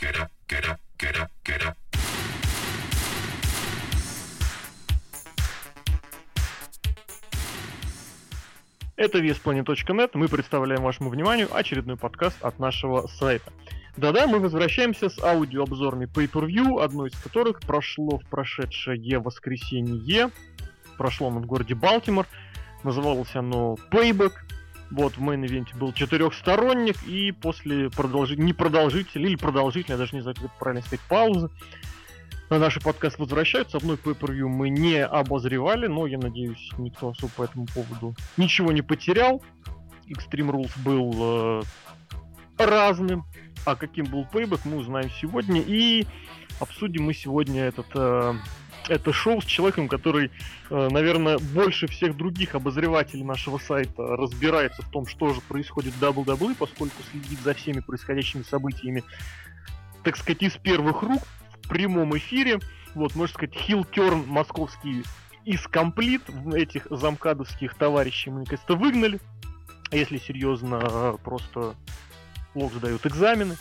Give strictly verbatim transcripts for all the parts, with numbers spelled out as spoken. Get up, get up, get up, get up. Это веспланет точка нет. Мы представляем вашему вниманию очередной подкаст от нашего сайта. Да-да, мы возвращаемся с аудиообзорами Pay-Per-View, одно из которых прошло в прошедшее воскресенье. Прошло оно в городе Балтимор. Называлось оно Payback. Вот, в мейн-ивенте был четырехсторонник, и после продолж... непродолжительной, или продолжительной, я даже не знаю, как это правильно сказать, паузы, на наш подкаст возвращаются. Одной Pay-Per-View мы не обозревали, но, я надеюсь, никто особо по этому поводу ничего не потерял. Extreme Rules был э, разным, а каким был Payback, мы узнаем сегодня. И обсудим мы сегодня этот... Э, Это шоу с человеком, который, наверное, больше всех других обозревателей нашего сайта разбирается в том, что же происходит в дабл ю дабл ю и, поскольку следит за всеми происходящими событиями, так сказать, из первых рук, в прямом эфире. Вот, можно сказать, хилтерн московский из комплит. Этих замкадовских товарищей мы, наконец-то, выгнали. Если серьезно, просто плохо сдают экзамены.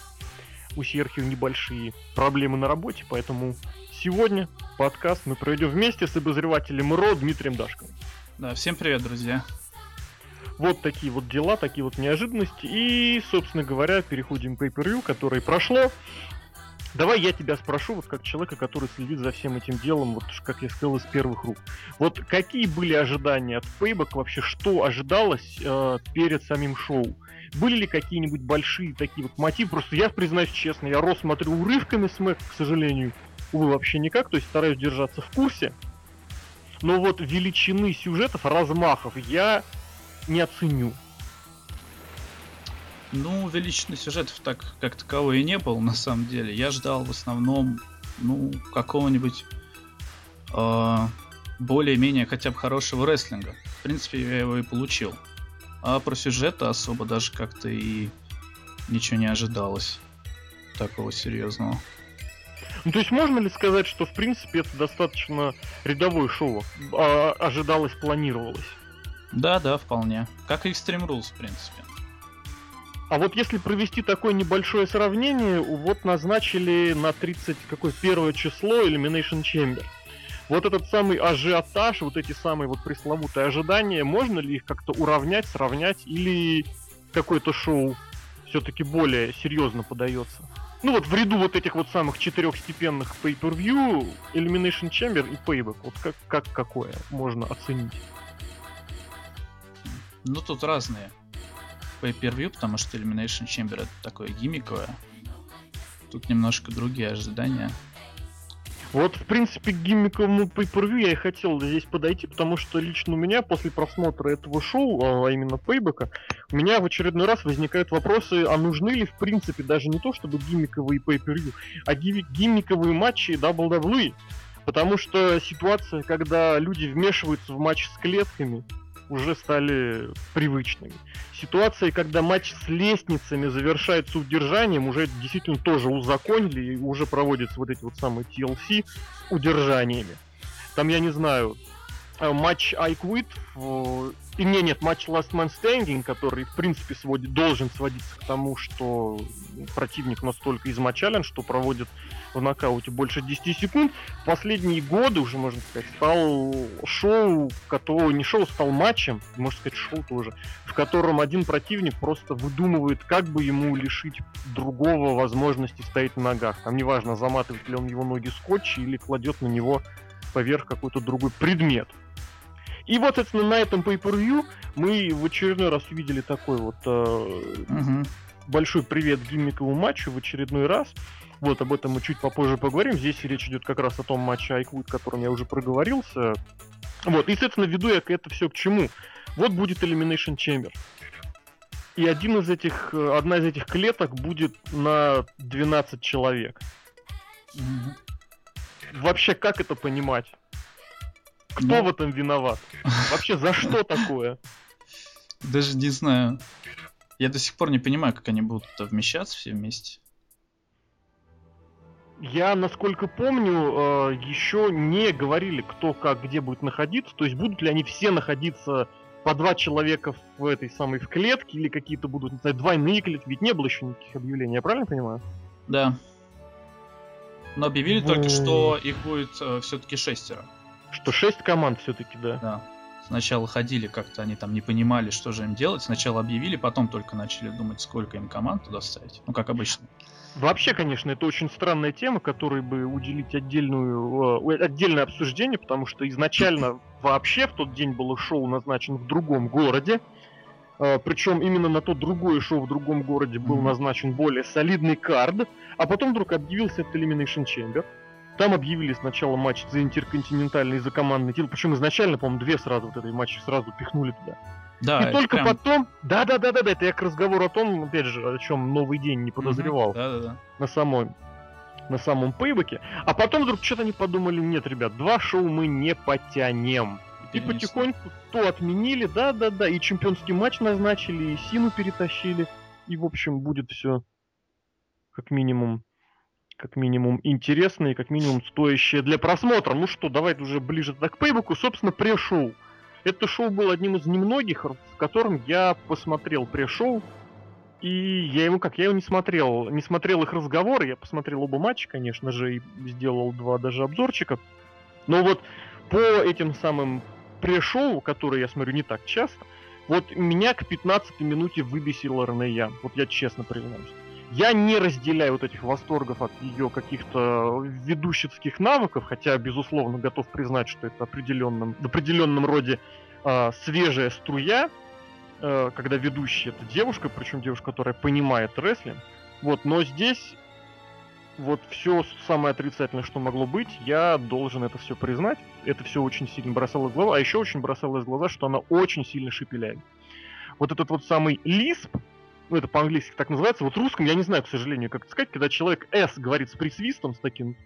У Серхио небольшие проблемы на работе, поэтому... Сегодня подкаст мы проведем вместе с обозревателем РО Дмитрием Дашковым. Да, всем привет, друзья. Вот такие вот дела, такие вот неожиданности. И, собственно говоря, переходим к Pay-Per-View, которое прошло. Давай я тебя спрошу, вот как человека, который следит за всем этим делом, вот как я сказал, из первых рук. Вот какие были ожидания от Payback вообще, что ожидалось э, перед самим шоу? Были ли какие-нибудь большие такие вот мотивы? Просто я, признаюсь честно, я РО смотрю урывками с Мэк, к сожалению. Увы, вообще никак, то есть стараюсь держаться в курсе. Но вот величины сюжетов, размахов я не оценю. Ну, величины сюжетов так как таковой и не было, на самом деле. Я ждал в основном, ну, какого-нибудь э, более-менее хотя бы хорошего рестлинга. В принципе, я его и получил. А про сюжеты особо даже как-то и ничего не ожидалось такого серьезного. Ну, то есть можно ли сказать, что в принципе это достаточно рядовое шоу, а, ожидалось, планировалось? Да, да, вполне. Как и Extreme Rules, в принципе. А вот если провести такое небольшое сравнение, вот назначили на тридцать, какое первое число Elimination Chamber. Вот этот самый ажиотаж, вот эти самые вот пресловутые ожидания, можно ли их как-то уравнять, сравнять, или какое-то шоу все-таки более серьезно подается? Ну вот в ряду вот этих вот самых четырехстепенных Pay-Per-View, Elimination Chamber и Payback, вот как, как какое можно оценить? Ну тут разные Pay-Per-View, потому что Elimination Chamber это такое гиммиковое. Тут немножко другие ожидания. Вот в принципе к гиммиковому Pay-Per-View я и хотел здесь подойти, потому что лично у меня после просмотра этого шоу, а именно Payback'а, у меня в очередной раз возникают вопросы, а нужны ли, в принципе, даже не то, чтобы гиммиковые Pay-Per-View, а гиммиковые матчи дабл ю дабл ю и. Потому что ситуация, когда люди вмешиваются в матч с клетками, уже стали привычными. Ситуация, когда матч с лестницами завершается удержанием, уже действительно тоже узаконили, и уже проводятся вот эти вот самые ти эл си с удержаниями. Там, я не знаю... Матч I Quit, и не, нет, матч Last Man Standing, который, в принципе, сводит, должен сводиться к тому, что противник настолько измочален, что проводит в нокауте больше десяти секунд. В последние годы уже, можно сказать, стал шоу, которого не шоу, стал матчем, можно сказать, шоу тоже, в котором один противник просто выдумывает, как бы ему лишить другого возможности стоять на ногах. Там неважно, заматывает ли он его ноги скотч или кладет на него поверх какой-то другой предмет. И вот, собственно, на этом Pay-Per-View мы в очередной раз увидели такой вот э, uh-huh. большой привет гиммиковому матчу в очередной раз. Вот, об этом мы чуть попозже поговорим. Здесь речь идет как раз о том матче Айквуд, о котором я уже проговорился. Вот, и, соответственно, веду я это все к чему. Вот будет Elimination Chamber. И один из этих, одна из этих клеток будет на двенадцать человек. Uh-huh. Вообще, как это понимать? Кто ну... в этом виноват? Вообще, за что такое? Даже не знаю. Я до сих пор не понимаю, как они будут вмещаться все вместе. Я, насколько помню, еще не говорили, кто как где будет находиться. То есть, будут ли они все находиться по два человека в этой самой в клетке, или какие-то будут, не знаю, двойные клетки. Ведь не было еще никаких объявлений, я правильно понимаю? Да. Но объявили только, что их будет э, все-таки шестеро. Что шесть команд все-таки, да? Да. Сначала ходили, как-то они там не понимали, что же им делать. Сначала объявили, потом только начали думать, сколько им команд туда ставить. Ну, как обычно. Вообще, конечно, это очень странная тема, которой бы уделить отдельную, э, отдельное обсуждение, потому что изначально вообще в тот день было шоу назначено в другом городе. Э, причем именно на то другое шоу в другом городе был mm-hmm. назначен более солидный кард. А потом вдруг объявился этот Elimination Chamber. Там объявили сначала матч за интерконтинентальный и за командный титул. Причем изначально, по-моему, две сразу вот этой матчи сразу пихнули туда. Да, и только прям... потом... Да-да-да-да, да, это я к разговору о том, опять же, о чем Новый день не подозревал. Mm-hmm, да-да-да. На самом... на самом Payback'е. А потом вдруг что-то они подумали, нет, ребят, два шоу мы не потянем. И, и потихоньку то отменили, да-да-да, и чемпионский матч назначили, и Сину перетащили. И, в общем, будет все как минимум... как минимум интересное и как минимум стоящее для просмотра. Ну что, давайте уже ближе к Payback'у, собственно, пре-шоу. Это шоу было одним из немногих, в котором я посмотрел пре-шоу. И я его как? Я его не смотрел. Не смотрел их разговоры. Я посмотрел оба матча, конечно же, и сделал два даже обзорчика. Но вот по этим самым пре-шоу, которые я смотрю не так часто, вот меня к пятнадцатой минуте выбесила Рене. Вот я честно признаюсь. Я не разделяю вот этих восторгов от ее каких-то ведущецких навыков, хотя, безусловно, готов признать, что это определенным, в определенном роде э, свежая струя, э, когда ведущая это девушка, причем девушка, которая понимает рестлинг. Вот, но здесь вот все самое отрицательное, что могло быть, я должен это все признать. Это все очень сильно бросалось в глаза, а еще очень бросалось в глаза, что она очень сильно шепеляет. Вот этот вот самый лисп, ну, это по-английски так называется. Вот в русском я не знаю, к сожалению, как это сказать, когда человек «с» говорит с присвистом, с таким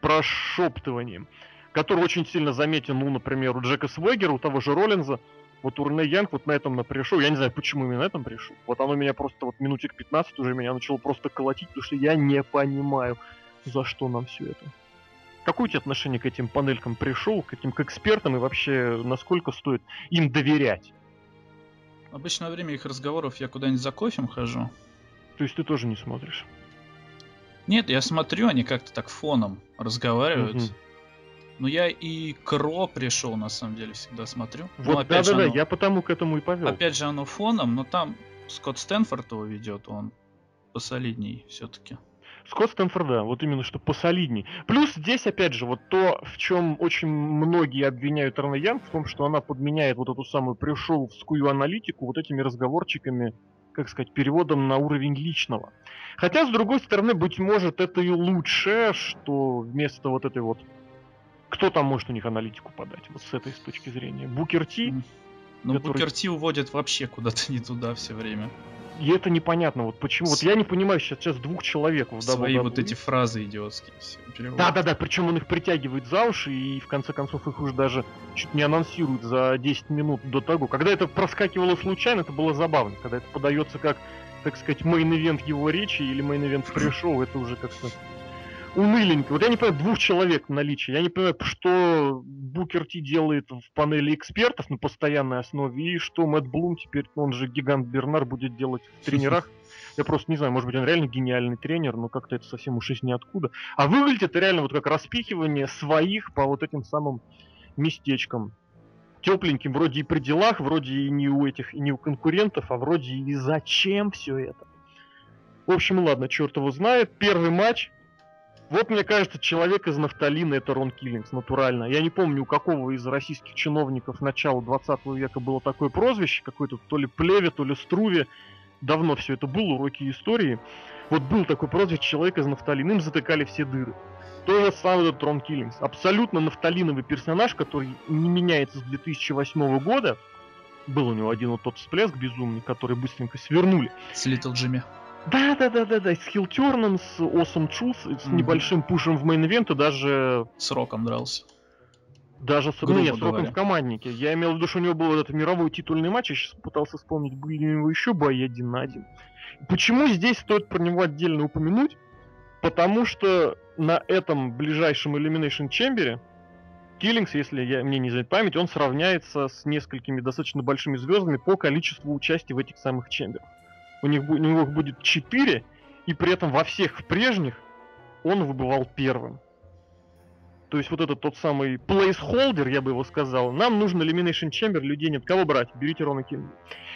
прошептыванием, который очень сильно заметен, ну, например, у Джека Свегера, у того же Роллинза. Вот у Рене Янг вот на этом на прешоу, я не знаю, почему именно на этом прешоу, вот оно меня просто вот минутик пятнадцать уже меня начало просто колотить, потому что я не понимаю, за что нам все это. Какое у тебя отношение к этим панелькам прешоу, к этим к экспертам и вообще насколько стоит им доверять? Обычно во время их разговоров я куда-нибудь за кофе хожу. То есть ты тоже не смотришь? Нет, я смотрю, они как-то так фоном разговаривают. Угу. Но я и Кро пришел, на самом деле, всегда смотрю. Вот, да-да-да, оно... я потому к этому и повел. Опять же оно фоном, но там Скотт Стэнфорд его ведет, он посолидней все-таки. Скотт Стэнфорд, да, вот именно что посолидней. Плюс здесь, опять же, вот то, в чем очень многие обвиняют Рене Янг, в том, что она подменяет вот эту самую прешоувскую аналитику вот этими разговорчиками, как сказать, переводом на уровень личного. Хотя, с другой стороны, быть может, это и лучше, что вместо вот этой вот... Кто там может у них аналитику подать, вот с этой с точки зрения? Букер Ти? Ну, который... Букер Ти уводит вообще куда-то не туда все время. И это непонятно, вот почему. Вот я не понимаю сейчас, сейчас двух человек в свои дабл ю дабл ю и. Вот эти фразы идиотские. Да-да-да, причем он их притягивает за уши и в конце концов их уже даже чуть не анонсирует за десять минут до того. Когда это проскакивало случайно, это было забавно. Когда это подается как, так сказать, мейн-ивент его речи или мейн-ивент прешоу, это уже как-то уныленько. Вот я не понимаю двух человек в наличии. Я не понимаю, что Букер Ти делает в панели экспертов на постоянной основе, и что Мэтт Блум теперь, он же гигант Бернар, будет делать в тренерах. Я просто не знаю, может быть, он реально гениальный тренер, но как-то это совсем уж из ниоткуда. А выглядит это реально вот как распихивание своих по вот этим самым местечкам. Тепленьким, вроде и при делах, вроде и не у этих, и не у конкурентов, а вроде и зачем все это. В общем, ладно, черт его знает. Первый матч. Вот, мне кажется, человек из нафталина — это Рон Киллингс, натурально. Я не помню, у какого из российских чиновников начала двадцатого века было такое прозвище, какое-то то ли Плеве, то ли Струве. Давно все это было, уроки истории. Вот был такой прозвище человека из нафталина, им затыкали все дыры. То же самое этот Рон Киллингс. Абсолютно нафталиновый персонаж, который не меняется с две тысячи восьмого года. Был у него один вот тот всплеск безумный, который быстренько свернули. С Литл Джимми. Да, да, да, да, да, с хилтерном, с Awesome Truth, с mm-hmm. небольшим пушем в мейн-ивент и даже... С Роком дрался. Даже с... Ну, нет, с Роком в команднике. Я имел в виду, что у него был этот мировой титульный матч, я сейчас пытался вспомнить, были у него еще бои один на один. Почему здесь стоит про него отдельно упомянуть? Потому что на этом ближайшем Elimination Chamber Киллингс, если я, мне не изменяет память, он сравняется с несколькими достаточно большими звездами по количеству участия в этих самых чемберах. У них, у него будет четыре, и при этом во всех прежних он выбывал первым. То есть вот этот тот самый placeholder, я бы его сказал. Нам нужен Elimination Chamber, людей нет. Кого брать? Берите Рона Киллингса.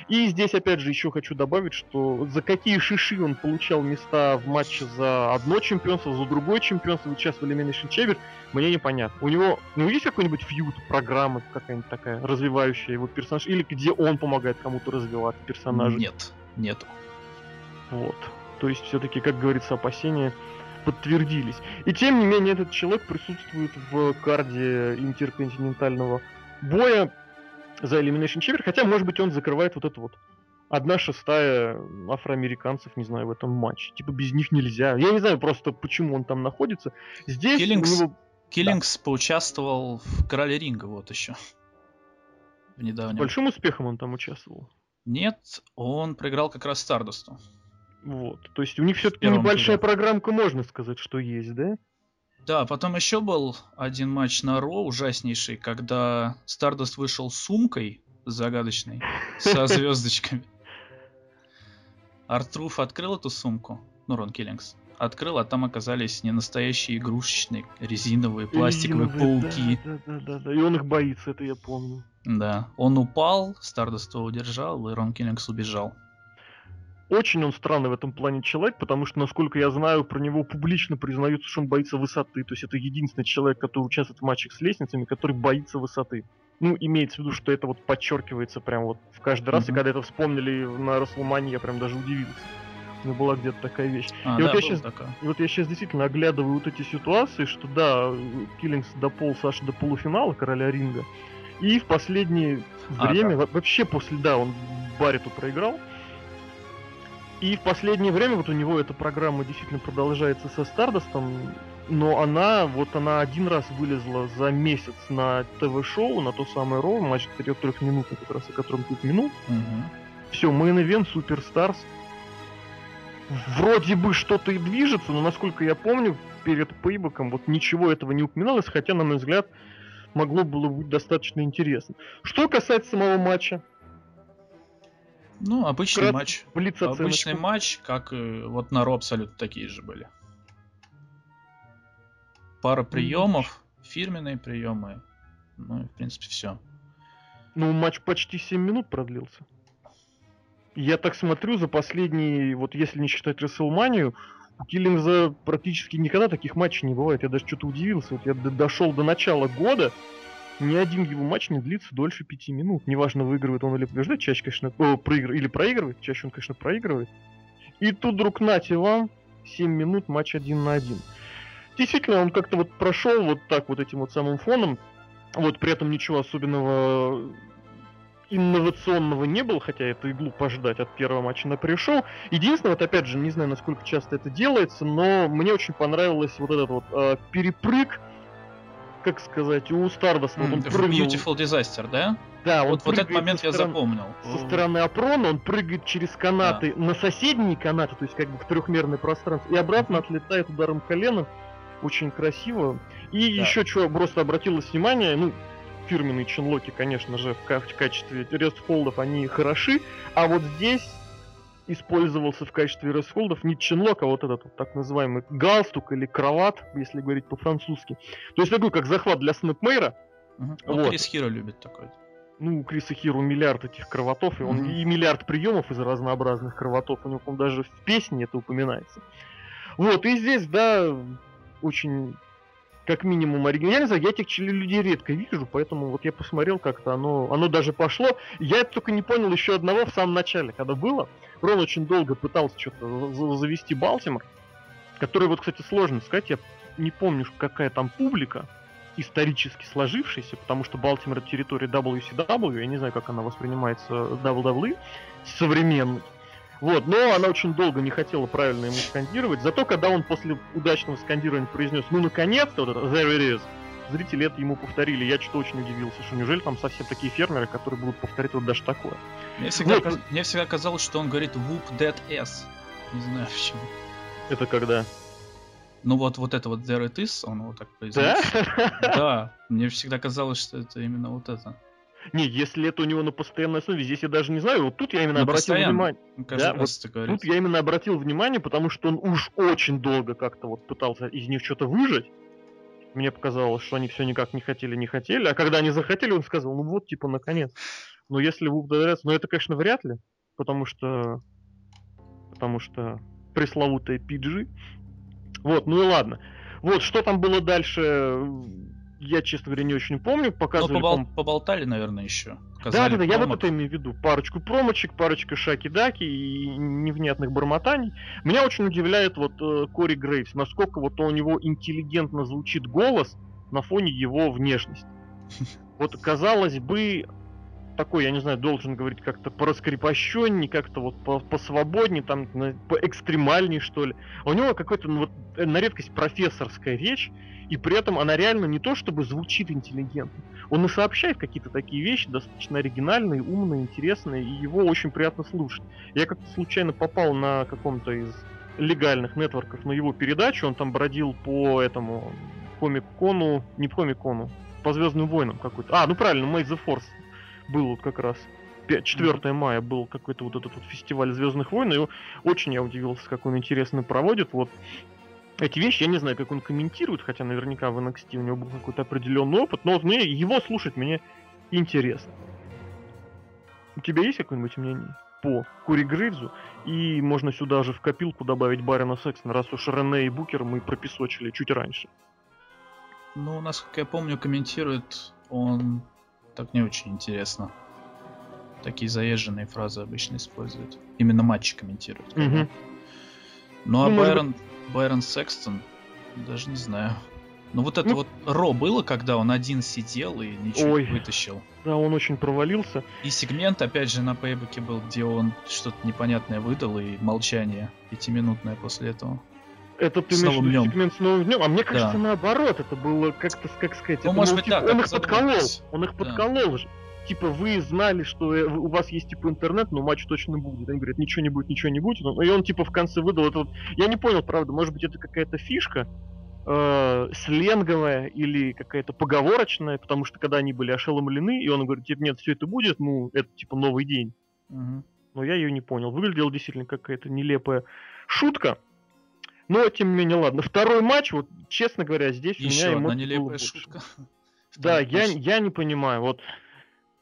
И здесь опять же еще хочу добавить, что за какие шиши он получал места в матче за одно чемпионство, за другое чемпионство, вот сейчас в Elimination Chamber, мне непонятно. У него, ну, есть какой-нибудь фьюд, программа какая-нибудь такая, развивающая его персонаж, или где он помогает кому-то развивать персонажа? Нет, нету. Вот. То есть все-таки, как говорится, опасения подтвердились. И тем не менее, этот человек присутствует в карде интерконтинентального боя за Elimination Chamber, хотя, может быть, он закрывает вот это вот. Одна шестая афроамериканцев, не знаю, в этом матче. Типа без них нельзя. Я не знаю просто, почему он там находится. Здесь Киллингс, у него... Киллингс да. поучаствовал в Короле Ринга вот еще. В недавнем. С большим успехом он там участвовал? Нет, он проиграл как раз Стардасту. Вот, то есть у них все-таки небольшая году. программка, можно сказать, что есть, да? Да, потом еще был один матч на Ро, ужаснейший, когда Стардаст вышел с сумкой загадочной, со звездочками. Артруф открыл эту сумку, ну, Рон Киллингс, открыл, а там оказались ненастоящие игрушечные резиновые пластиковые пауки. Да-да-да, и он их боится, это я помню. Да, он упал, Стардаст его удержал, и Рон Киллингс убежал. Очень он странный в этом плане человек, потому что, насколько я знаю, про него публично признаются, что он боится высоты. То есть это единственный человек, который участвует в матчах с лестницами, который боится высоты. Ну, имеется в виду, что это вот подчеркивается прям вот в каждый раз. Mm-hmm. И когда это вспомнили на Рестлмании, я прям даже удивился. У меня была где-то такая вещь. А, и, да, вот я сейчас, и вот я сейчас действительно оглядываю вот эти ситуации, что да, Киллингс дополз аж до полуфинала Короля Ринга. И в последнее а, время, да. вообще после, да, он Барретту проиграл. И в последнее время вот у него эта программа действительно продолжается со Стардастом, но она, вот она один раз вылезла за месяц на ТВ-шоу, на то самое Ро, матч вперед трех минут, как раз о котором ты упомянул. Угу. Все, мейн-эвент, Суперстарс. Вроде бы что-то и движется, но насколько я помню, перед Payback'ом вот ничего этого не упоминалось, хотя, на мой взгляд, могло было быть достаточно интересно. Что касается самого матча. Ну, обычный Крат... матч. Обычный матч, как вот на Ро абсолютно такие же были. Пара приемов, фирменные приемы. Ну, и, в принципе, все. Ну, матч почти семь минут продлился. Я так смотрю, за последние, вот если не считать Рестлманию, у Киллингса практически никогда таких матчей не бывает. Я даже что-то удивился. Вот я д- дошел до начала года. Ни один его матч не длится дольше пяти минут. Неважно, выигрывает он или побеждает, чаще, конечно, о, проигр... или проигрывает, чаще он, конечно, проигрывает. И тут, друг, нате вам, семь минут, матч один на один. Действительно, он как-то вот прошел вот так вот этим вот самым фоном. Вот при этом ничего особенного инновационного не было, хотя это и глупо ждать от первого матча на пришел. Единственное, вот опять же, не знаю, насколько часто это делается, но мне очень понравилось вот этот вот э, перепрыг. Как сказать, у Стардаста mm, вот он прыгнул. Beautiful Disaster, да? Да, он вот, вот этот момент сторон... я запомнил. Со стороны опрона он прыгает через канаты да. на соседние канаты, то есть как бы в трехмерное пространство, и обратно mm-hmm. отлетает ударом колена. Очень красиво. И да. еще что просто обратилось внимание, ну, фирменные чинлоки, конечно же, в, ка- в качестве рестхолдов они хороши, а вот здесь использовался в качестве рестлов не чинлок, а вот этот вот, так называемый галстук или кроват, если говорить по-французски. То есть такой, как захват для Снэпмейра. Угу. Вот. Вот Крис Хиро любит такой. Ну, у Криса Хиро миллиард этих кровотов, и, он, угу. и миллиард приемов из разнообразных кровотов. У него, по-моему, даже в песне это упоминается. Вот, и здесь, да, очень, как минимум, оригинально. Я этих людей редко вижу, поэтому вот я посмотрел как-то, оно, оно даже пошло. Я только не понял еще одного в самом начале, когда было. Рон очень долго пытался что-то завести Балтимор, который, вот, кстати, сложно сказать, я не помню, какая там публика, исторически сложившаяся, потому что Балтимор — это территория дабл ю си дабл ю, я не знаю, как она воспринимается дабл ю дабл ю и современной. Вот, но она очень долго не хотела правильно ему скандировать, зато когда он после удачного скандирования произнес «ну, наконец-то», вот это «there it is», зрители это ему повторили. Я что-то очень удивился, что неужели там совсем такие фермеры, которые будут повторять вот даже такое. Мне всегда, вот. каз... Мне всегда казалось, что он говорит «whoop that ass». Не знаю почему. Это когда? Ну вот, вот это вот «there it is», он вот так произнес. Да? Да, мне всегда казалось, что это именно вот это. Не, если это у него на постоянной основе, здесь я даже не знаю, вот тут я именно на обратил внимание. Да, вот тут я именно обратил внимание, потому что он уж очень долго как-то вот пытался из них что-то выжать. Мне показалось, что они все никак не хотели, не хотели. А когда они захотели, он сказал, ну вот, типа, наконец. Но если вы ударятся... Но это, конечно, вряд ли. Потому что... Потому что пресловутая пи джи. Вот, ну и ладно. Вот, что там было дальше... Я, честно говоря, не очень помню. Показывали, побол... пом... поболтали, наверное, еще. Да, да, да, я вот это имею в виду. Парочку промочек, парочка шаки-даки и невнятных бормотаний. Меня очень удивляет вот э, Кори Грейвс, насколько вот у него интеллигентно звучит голос на фоне его внешности. Вот, казалось бы, такой, я не знаю, должен говорить как-то пораскрепощеннее, как-то вот посвободнее, там, поэкстремальнее, что ли. У него какой-то, ну, вот, на редкость профессорская речь. И при этом она реально не то чтобы звучит интеллигентно. Он и сообщает какие-то такие вещи, достаточно оригинальные, умные, интересные, и его очень приятно слушать. Я как-то случайно попал на каком-то из легальных нетворков на его передачу, он там бродил по этому комик-кону, не по комик-кону, по Звездным войнам какой-то. А, ну правильно, May the Force был вот как раз. четвёртого мая был какой-то вот этот вот фестиваль Звездных войн, и очень я удивился, как он интересно проводит, вот. Эти вещи, я не знаю, как он комментирует, хотя наверняка в эн экс ти у него был какой-то определенный опыт, но вот мне его слушать мне интересно. У тебя есть какое-нибудь мнение по Кори Грейвзу? И можно сюда же в копилку добавить Барона Сэксона, раз уж Рене и Букер мы пропесочили чуть раньше. Ну, насколько я помню, комментирует он так не очень интересно. Такие заезженные фразы обычно использует. Именно матчи комментирует. Угу. Ну, а ну, Байрон... Барон Сэкстон, даже не знаю. Но вот это ну, вот Ро было, когда он один сидел и ничего ой, не вытащил. Да, он очень провалился. И сегмент, опять же, на Payback был, где он что-то непонятное выдал, и молчание пятиминутное после этого. Это ты имеешь в виду сегмент с новым днем? А мне кажется, да. Наоборот, это было как-то, как сказать... Ну, может быть, типа, да, он их подколол, он их да. подколол же. Типа, вы знали, что у вас есть, типа, интернет, но матч точно будет. Они говорят, ничего не будет, ничего не будет. И он, типа, в конце выдал это вот... Я не понял, правда, может быть, это какая-то фишка э, сленговая или какая-то поговорочная, потому что когда они были ошеломлены, и он говорит, типа, нет, все это будет, ну, это, типа, новый день. Угу. Но я ее не понял. Выглядела действительно какая-то нелепая шутка. Но, тем не менее, ладно. Второй матч, вот, честно говоря, здесь еще у меня... Еще одна нелепая шутка. Да, я, я не понимаю, вот...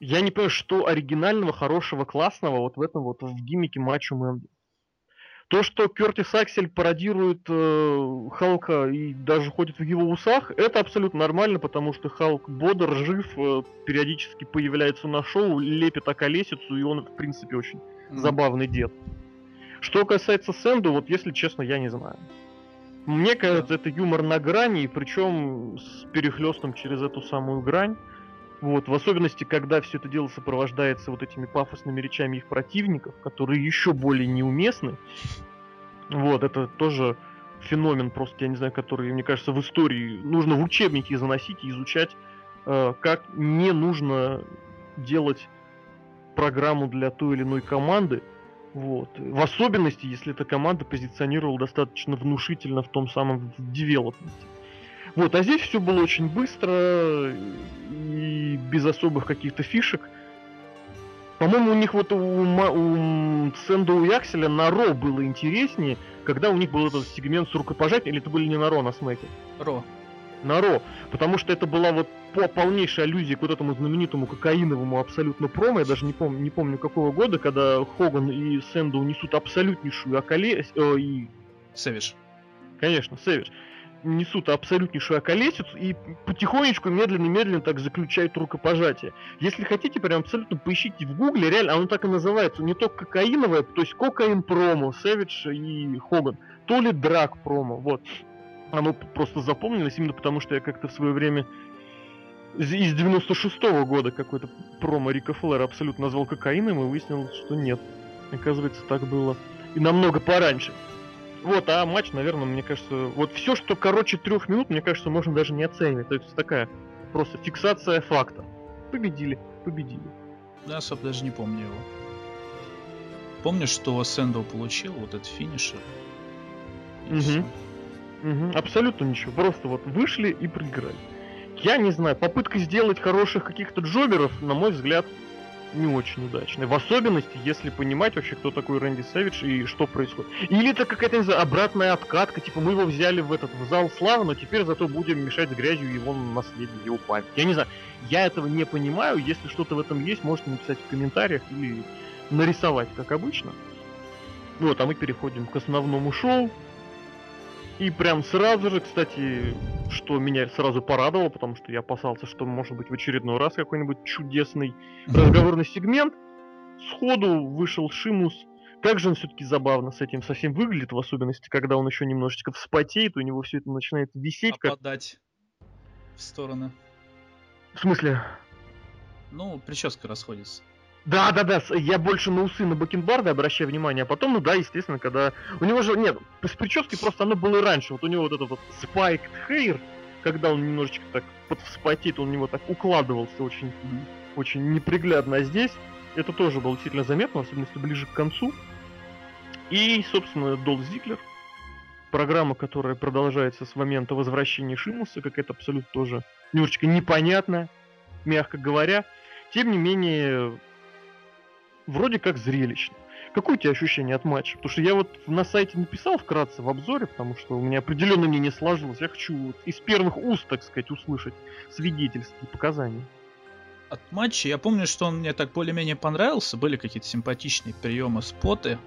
Я не понимаю, что оригинального, хорошего, классного вот в этом вот, в гиммике матча Мэнди. То, что Кёртис Аксель пародирует э, Халка и даже ходит в его усах, это абсолютно нормально, потому что Халк бодр, жив, э, периодически появляется на шоу, лепит околесицу, и он, в принципе, очень mm-hmm. забавный дед. Что касается Сэнду, вот если честно, я не знаю. Мне кажется, yeah. это юмор на грани, и причем с перехлестом через эту самую грань. Вот, в особенности, когда все это дело сопровождается вот этими пафосными речами их противников, которые еще более неуместны. Вот, это тоже феномен просто, я не знаю, который, мне кажется, в истории нужно в учебники заносить и изучать, э, как не нужно делать программу для той или иной команды. Вот. В особенности, если эта команда позиционировала достаточно внушительно в том самом девелопменте. Вот, а здесь все было очень быстро и без особых каких-то фишек. По-моему, у них вот у, у Сэнду и Акселя на Ро было интереснее, когда у них был этот сегмент с рукопожатием, или это были не на Ро, на Смэке? Ро. На Ро, потому что это была вот по полнейшей аллюзии к вот этому знаменитому кокаиновому абсолютно промо, я даже не помню, не помню какого года, когда Хоган и Сэнду несут абсолютнейшую околе... Э, и... Сэвидж. Конечно, Сэвидж. Несут абсолютнейшую околесицу и потихонечку, медленно-медленно так заключают рукопожатие. Если хотите, прям абсолютно поищите в гугле, реально, оно так и называется, не то кокаиновое, то есть кокаин-промо, Сэвидж и Хоган, то ли драг-промо, вот. Оно просто запомнилось именно потому, что я как-то в свое время из девяносто шестого года какой-то промо Рика Флэра абсолютно назвал кокаином и выяснил, что нет. Оказывается, так было и намного пораньше. Вот, а матч, наверное, мне кажется... Вот все, что короче трех минут, мне кажется, можно даже не оценивать. То есть такая просто фиксация факта. Победили, победили. Да, особо даже не помню его. Помню, что Сэндл получил вот этот финишер. Угу. Угу. Абсолютно ничего. Просто вот вышли и проиграли. Я не знаю, попытка сделать хороших каких-то джоберов, на мой взгляд, не очень удачной. В особенности, если понимать вообще, кто такой Рэнди Сэвидж и что происходит. Или это какая-то, не знаю, обратная откатка, типа мы его взяли в этот в зал славы, но теперь зато будем мешать с грязью его наследию, его память. Я не знаю, я этого не понимаю. Если что-то в этом есть, можете написать в комментариях или нарисовать, как обычно. Вот, а мы переходим к основному шоу. И прям сразу же, кстати, что меня сразу порадовало, потому что я опасался, что может быть в очередной раз какой-нибудь чудесный разговорный сегмент. Сходу вышел Шимус. Как же он все-таки забавно с этим совсем выглядит, в особенности, когда он еще немножечко вспотеет, у него все это начинает висеть. Опадать как... в стороны. В смысле? Ну, прическа расходится. Да, да, да, я больше на усы, на бакенбарды обращаю внимание, а потом, ну да, естественно, когда... У него же, нет, с прически просто оно было и раньше, вот у него вот этот вот spiked hair, когда он немножечко так подвспотеет, он у него так укладывался очень, очень неприглядно, а здесь это тоже было действительно заметно, особенно если ближе к концу. И, собственно, Дольф Зиглер, программа, которая продолжается с момента возвращения Шимуса, какая-то абсолютно тоже немножечко непонятная, мягко говоря, тем не менее... вроде как зрелищно. Какое у тебя ощущение от матча? Потому что я вот на сайте написал вкратце в обзоре, потому что у меня определенно мнение сложилось. Я хочу вот из первых уст, так сказать, услышать свидетельства и показания. От матча я помню, что он мне так более-менее понравился. Были какие-то симпатичные приемы, споты.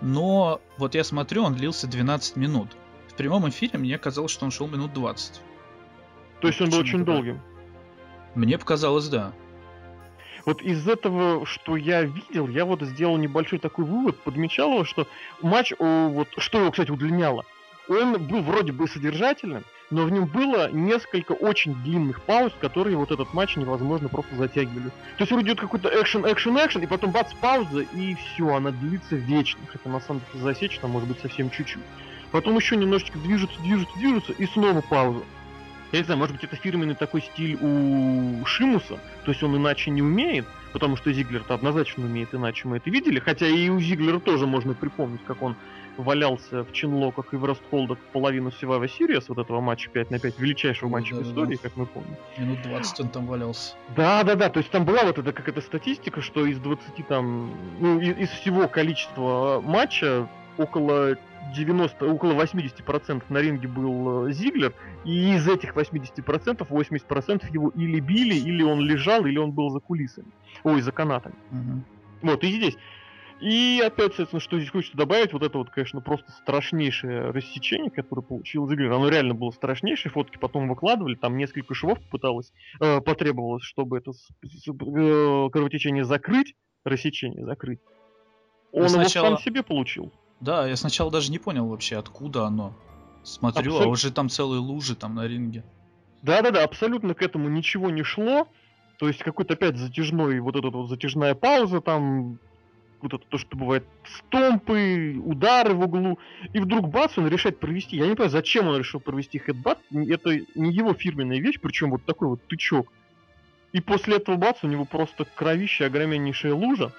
Но вот я смотрю, он длился двенадцать минут. В прямом эфире мне казалось, что он шел минут двадцать. То есть он был очень долгим? Мне показалось, да. Вот из этого, что я видел, я вот сделал небольшой такой вывод, подмечал его, что матч, о, вот, что его, кстати, удлиняло, он был вроде бы содержательным, но в нем было несколько очень длинных пауз, которые вот этот матч невозможно просто затягивали. То есть вроде идет какой-то экшен, экшен, экшен, и потом бац, пауза, и все, она длится вечно. Хотя на самом деле засечено, может быть, совсем чуть-чуть. Потом еще немножечко движутся, движутся, движутся, и снова пауза. Я не знаю, может быть, это фирменный такой стиль у Шимуса, то есть он иначе не умеет, потому что Зиглер-то однозначно умеет иначе, мы это видели, хотя и у Зиглера тоже можно припомнить, как он валялся в чинлоках и в ростхолдах половину Survivor Series, вот этого матча пять на пять, величайшего матча да, в истории, да, да. Как мы помним. Минут двадцать он там валялся. Да-да-да, то есть там была вот эта какая-то статистика, что из двадцати там, ну, из, из всего количества матча около... девяносто, около восемьдесят процентов на ринге был Зиглер, и из этих восемьдесят процентов, восемьдесят процентов его или били, или он лежал, или он был за кулисами. Ой, за канатами. Угу. Вот, и здесь. И опять, соответственно, что здесь хочется добавить, вот это вот, конечно, просто страшнейшее рассечение, которое получил Зиглер. Оно реально было страшнейшее, фотки потом выкладывали, там несколько швов пыталось, э, потребовалось, чтобы это э, кровотечение закрыть, рассечение закрыть. Он сначала... его сам себе получил. Да, я сначала даже не понял вообще, откуда оно. Смотрю, Абсолют... а уже там целые лужи там на ринге. Да-да-да, абсолютно к этому ничего не шло. То есть какой-то опять затяжной, вот эта вот затяжная пауза там, вот это то, что бывает, стомпы, удары в углу. И вдруг бац, он решает провести. Я не понимаю, зачем он решил провести хедбат. Это не его фирменная вещь, причем вот такой вот тычок. И после этого бац, у него просто кровища, огромнейшая лужа.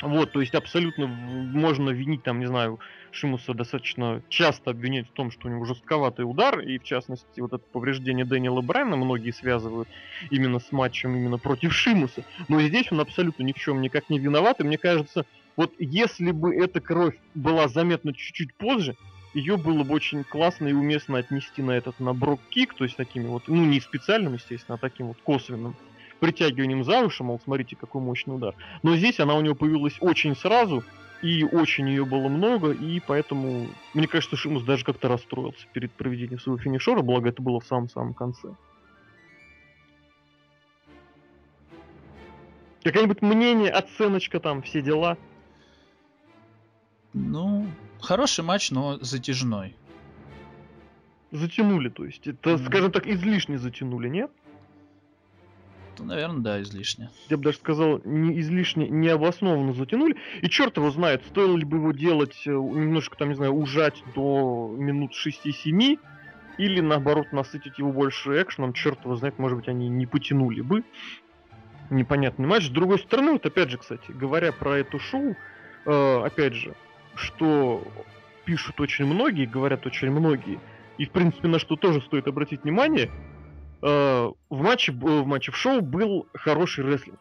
Вот, то есть абсолютно можно винить, там, не знаю, Шимуса достаточно часто обвинять в том, что у него жестковатый удар, и в частности вот это повреждение Дэниела Брайана многие связывают именно с матчем именно против Шимуса. Но здесь он абсолютно ни в чем никак не виноват, и мне кажется, вот если бы эта кровь была заметна чуть-чуть позже, ее было бы очень классно и уместно отнести на этот, на брок-кик, то есть такими вот, ну не специальным, естественно, а таким вот косвенным притягиванием за уши, мол, смотрите, какой мощный удар. Но здесь она у него появилась очень сразу, и очень ее было много, и поэтому, мне кажется, Шимус даже как-то расстроился перед проведением своего финишера, благо это было в самом-самом конце. Какое-нибудь мнение, оценочка там, все дела? Ну, хороший матч, но затяжной. Затянули, то есть. Это, mm. скажем так, излишне затянули, нет? То, наверное, да, излишне. Я бы даже сказал, не излишне, необоснованно затянули. И черт его знает, стоило ли бы его делать, немножко там, не знаю, ужать до минут шести-семи, или наоборот насытить его больше экшеном, черт его знает, может быть, они не потянули бы. Непонятный матч. С другой стороны, вот опять же, кстати, говоря про это шоу, э, опять же, что пишут очень многие, говорят очень многие, и в принципе на что тоже стоит обратить внимание, В матче, в матче в шоу был хороший рестлинг.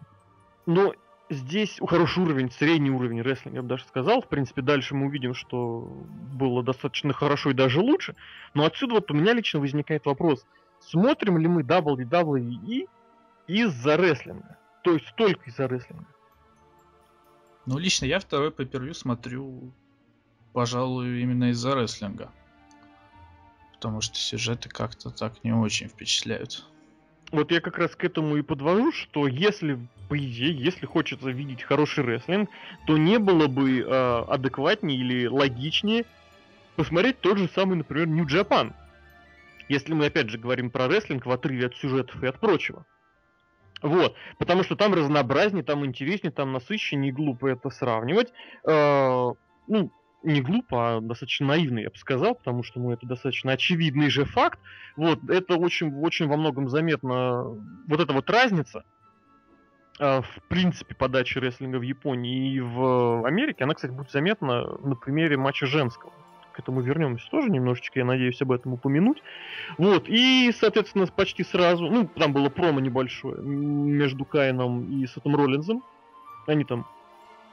Но здесь хороший уровень, средний уровень рестлинга, я бы даже сказал. В принципе, дальше мы увидим, что было достаточно хорошо и даже лучше. Но отсюда вот у меня лично возникает вопрос. Смотрим ли мы дабл ю дабл ю и из-за рестлинга? То есть только из-за рестлинга? Ну, лично я второй пейпервью смотрю, пожалуй, именно из-за рестлинга. Потому что сюжеты как-то так не очень впечатляют. Вот я как раз к этому и подвожу, что если, по идее, если хочется видеть хороший рестлинг, то не было бы э, адекватнее или логичнее посмотреть тот же самый, например, New Japan. Если мы, опять же, говорим про рестлинг в отрыве от сюжетов и от прочего. Вот, потому что там разнообразнее, там интереснее, там насыщеннее, глупо это сравнивать. Э-э- ну, не глупо, а достаточно наивно, я бы сказал, потому что, ну, это достаточно очевидный же факт. Вот, это очень, очень во многом заметно, вот эта вот разница, э- в принципе, подачи рестлинга в Японии и в Америке, она, кстати, будет заметна на примере матча женского. К этому вернемся тоже немножечко, я надеюсь об этом упомянуть. Вот, и, соответственно, почти сразу, ну, там было промо небольшое между Кайном и Сетом Роллинзом. Они там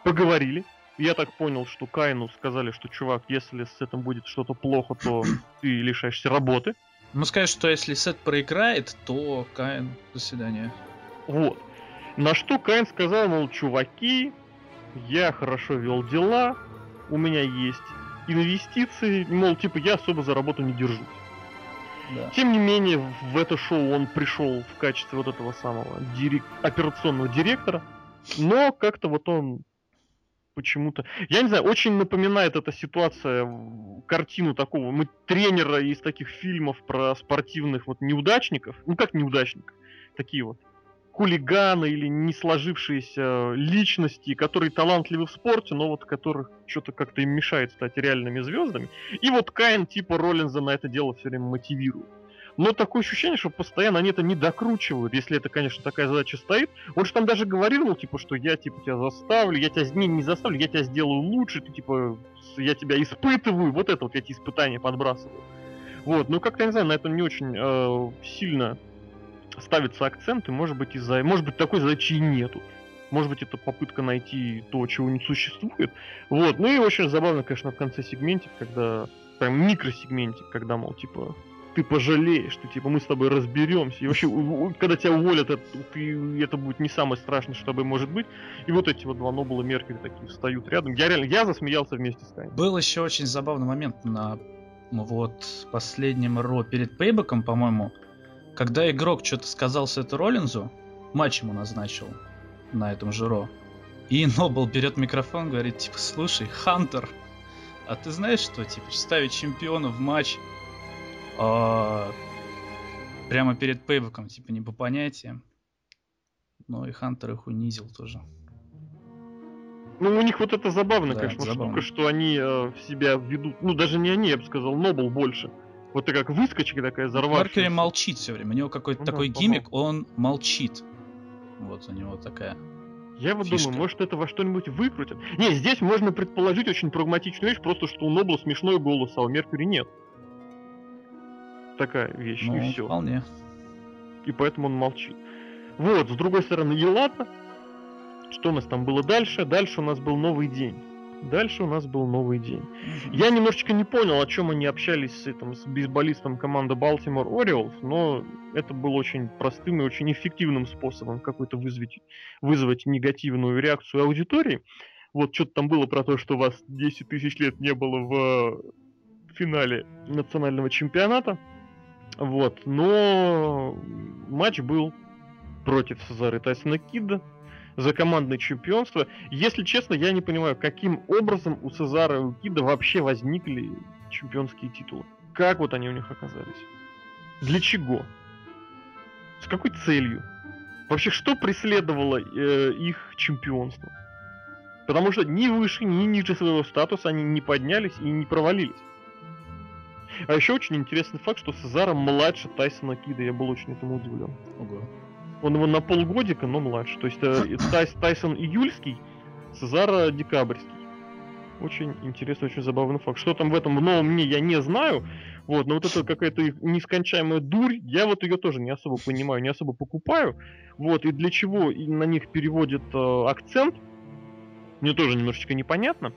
поговорили. Я так понял, что Кайну сказали, что, чувак, если с Сетом будет что-то плохо, то ты лишаешься работы. Ну, сказать, что если Сет проиграет, то Кайн, до свидания. Вот. На что Кайн сказал, мол, чуваки, я хорошо вел дела, у меня есть инвестиции, мол, типа, я особо за работу не держусь. Да. Тем не менее, в это шоу он пришел в качестве вот этого самого дирек... операционного директора, но как-то вот он почему-то... Я не знаю, очень напоминает эта ситуация картину такого, мы тренера из таких фильмов про спортивных вот неудачников, ну как неудачников, такие вот хулиганы или не сложившиеся личности, которые талантливы в спорте, но вот которых что-то как-то им мешает стать реальными звездами. И вот Кайн типа Роллинза на это дело все время мотивирует. Но такое ощущение, что постоянно они это не докручивают, если это, конечно, такая задача стоит. Он же там даже говорил, ну, типа, что я типа тебя заставлю, я тебя не, не заставлю, я тебя сделаю лучше, ты типа я тебя испытываю, вот это вот эти испытания подбрасываю. Вот, ну как-то, я не знаю, на этом не очень э, сильно ставятся акценты, может быть, из-за... Может быть, такой задачи и нету. Может быть, это попытка найти то, чего не существует. Вот. Ну и очень забавно, конечно, в конце сегментик, когда... Прям микросегментик, когда, мол, типа, ты пожалеешь, ты, типа, мы с тобой разберемся. И вообще, когда тебя уволят, это, ты, это будет не самое страшное, что тобой может быть. И вот эти вот два нобла Меркель такие встают рядом. Я реально... Я засмеялся вместе с Кайном. Был еще очень забавный момент на вот последнем Ро перед Payback'ом, по-моему, когда игрок что-то сказал Сету Роллинзу, матч ему назначил на этом же Ро, и Нобл берет микрофон, говорит, типа, слушай, Хантер, а ты знаешь что, типа, ставить чемпиона в матч а, прямо перед Пейбэком, типа, не по понятиям. Ну и Хантер их унизил тоже. Ну, у них вот это забавно, да, конечно, это забавно. Штука, что они э, в себя ведут, ну, даже не они, я бы сказал, Нобл больше. Вот ты как выскочка такая взорвавшаяся. Меркьюри молчит все время. У него какой-то ну, такой по-моему. гиммик, он молчит. Вот у него такая Я вот фишка. думаю, может это во что-нибудь выкрутят. Не, здесь можно предположить очень прагматичную вещь, просто что у Нобла смешной голос, а у Меркьюри нет. Такая вещь, ну, и все. Вполне. И поэтому он молчит. Вот, с другой стороны, и ладно. Что у нас там было дальше? Дальше у нас был новый день. Дальше у нас был новый день. Я немножечко не понял, о чем они общались с, там, с бейсболистом команды Балтимор Orioles, но это был очень простым и очень эффективным способом какой-то вызвать, вызвать негативную реакцию аудитории. Вот что-то там было про то, что вас десять тысяч лет не было в финале национального чемпионата. Вот. Но матч был против Сезаро и Тайсона Кидда за командное чемпионство. Если честно, я не понимаю, каким образом у Сезаро и у Кидда вообще возникли чемпионские титулы. Как вот они у них оказались? Для чего? С какой целью? Вообще, что преследовало э, их чемпионство? Потому что ни выше, ни ниже своего статуса они не поднялись и не провалились. А еще очень интересный факт, что Сезаро младше Тайсона Кидда. Я был очень этому удивлен. Ого. Он его на полгодика, но младше. То есть Тайс, Тайсон июльский, Сезаро декабрьский. Очень интересный, очень забавный факт. Что там в этом в новом мне, я не знаю. Вот, но вот эта какая-то нескончаемая дурь, я вот ее тоже не особо понимаю, не особо покупаю. Вот, и для чего на них переводят э, акцент, мне тоже немножечко непонятно.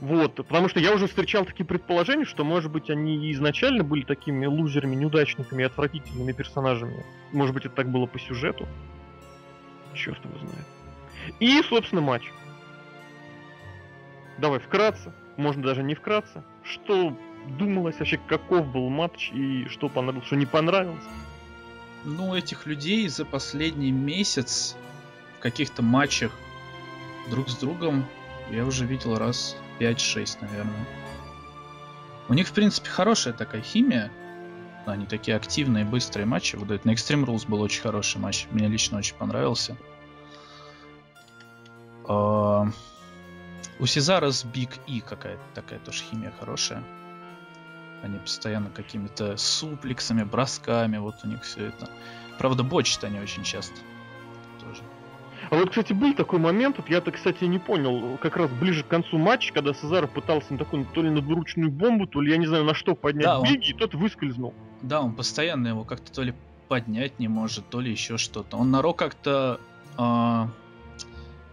Вот, потому что я уже встречал такие предположения, что, может быть, они изначально были такими лузерами, неудачниками, отвратительными персонажами. Может быть, это так было по сюжету. Черт его знает. И, собственно, матч. Давай вкратце, можно даже не вкратце, что думалось вообще, каков был матч и что понравилось, что не понравилось? Ну, этих людей за последний месяц в каких-то матчах друг с другом я уже видел раз пять-шесть, наверное. У них, в принципе, хорошая такая химия. Они такие активные, быстрые матчи выдают. На Extreme Rules был очень хороший матч. Мне лично очень понравился. Uh, у Сезаро с Биг И какая-то такая тоже химия хорошая. Они постоянно какими-то суплексами, бросками, вот у них все это. Правда, бочат они очень часто. Тоже. А вот, кстати, был такой момент, вот я-то, кстати, не понял, как раз ближе к концу матча, когда Сезаро пытался на такую, то ли на двуручную бомбу, то ли, я не знаю, на что поднять, да, Биг, он... и тот выскользнул. Да, он постоянно его как-то то ли поднять не может, то ли еще что-то. Он на Ро как-то... Uh...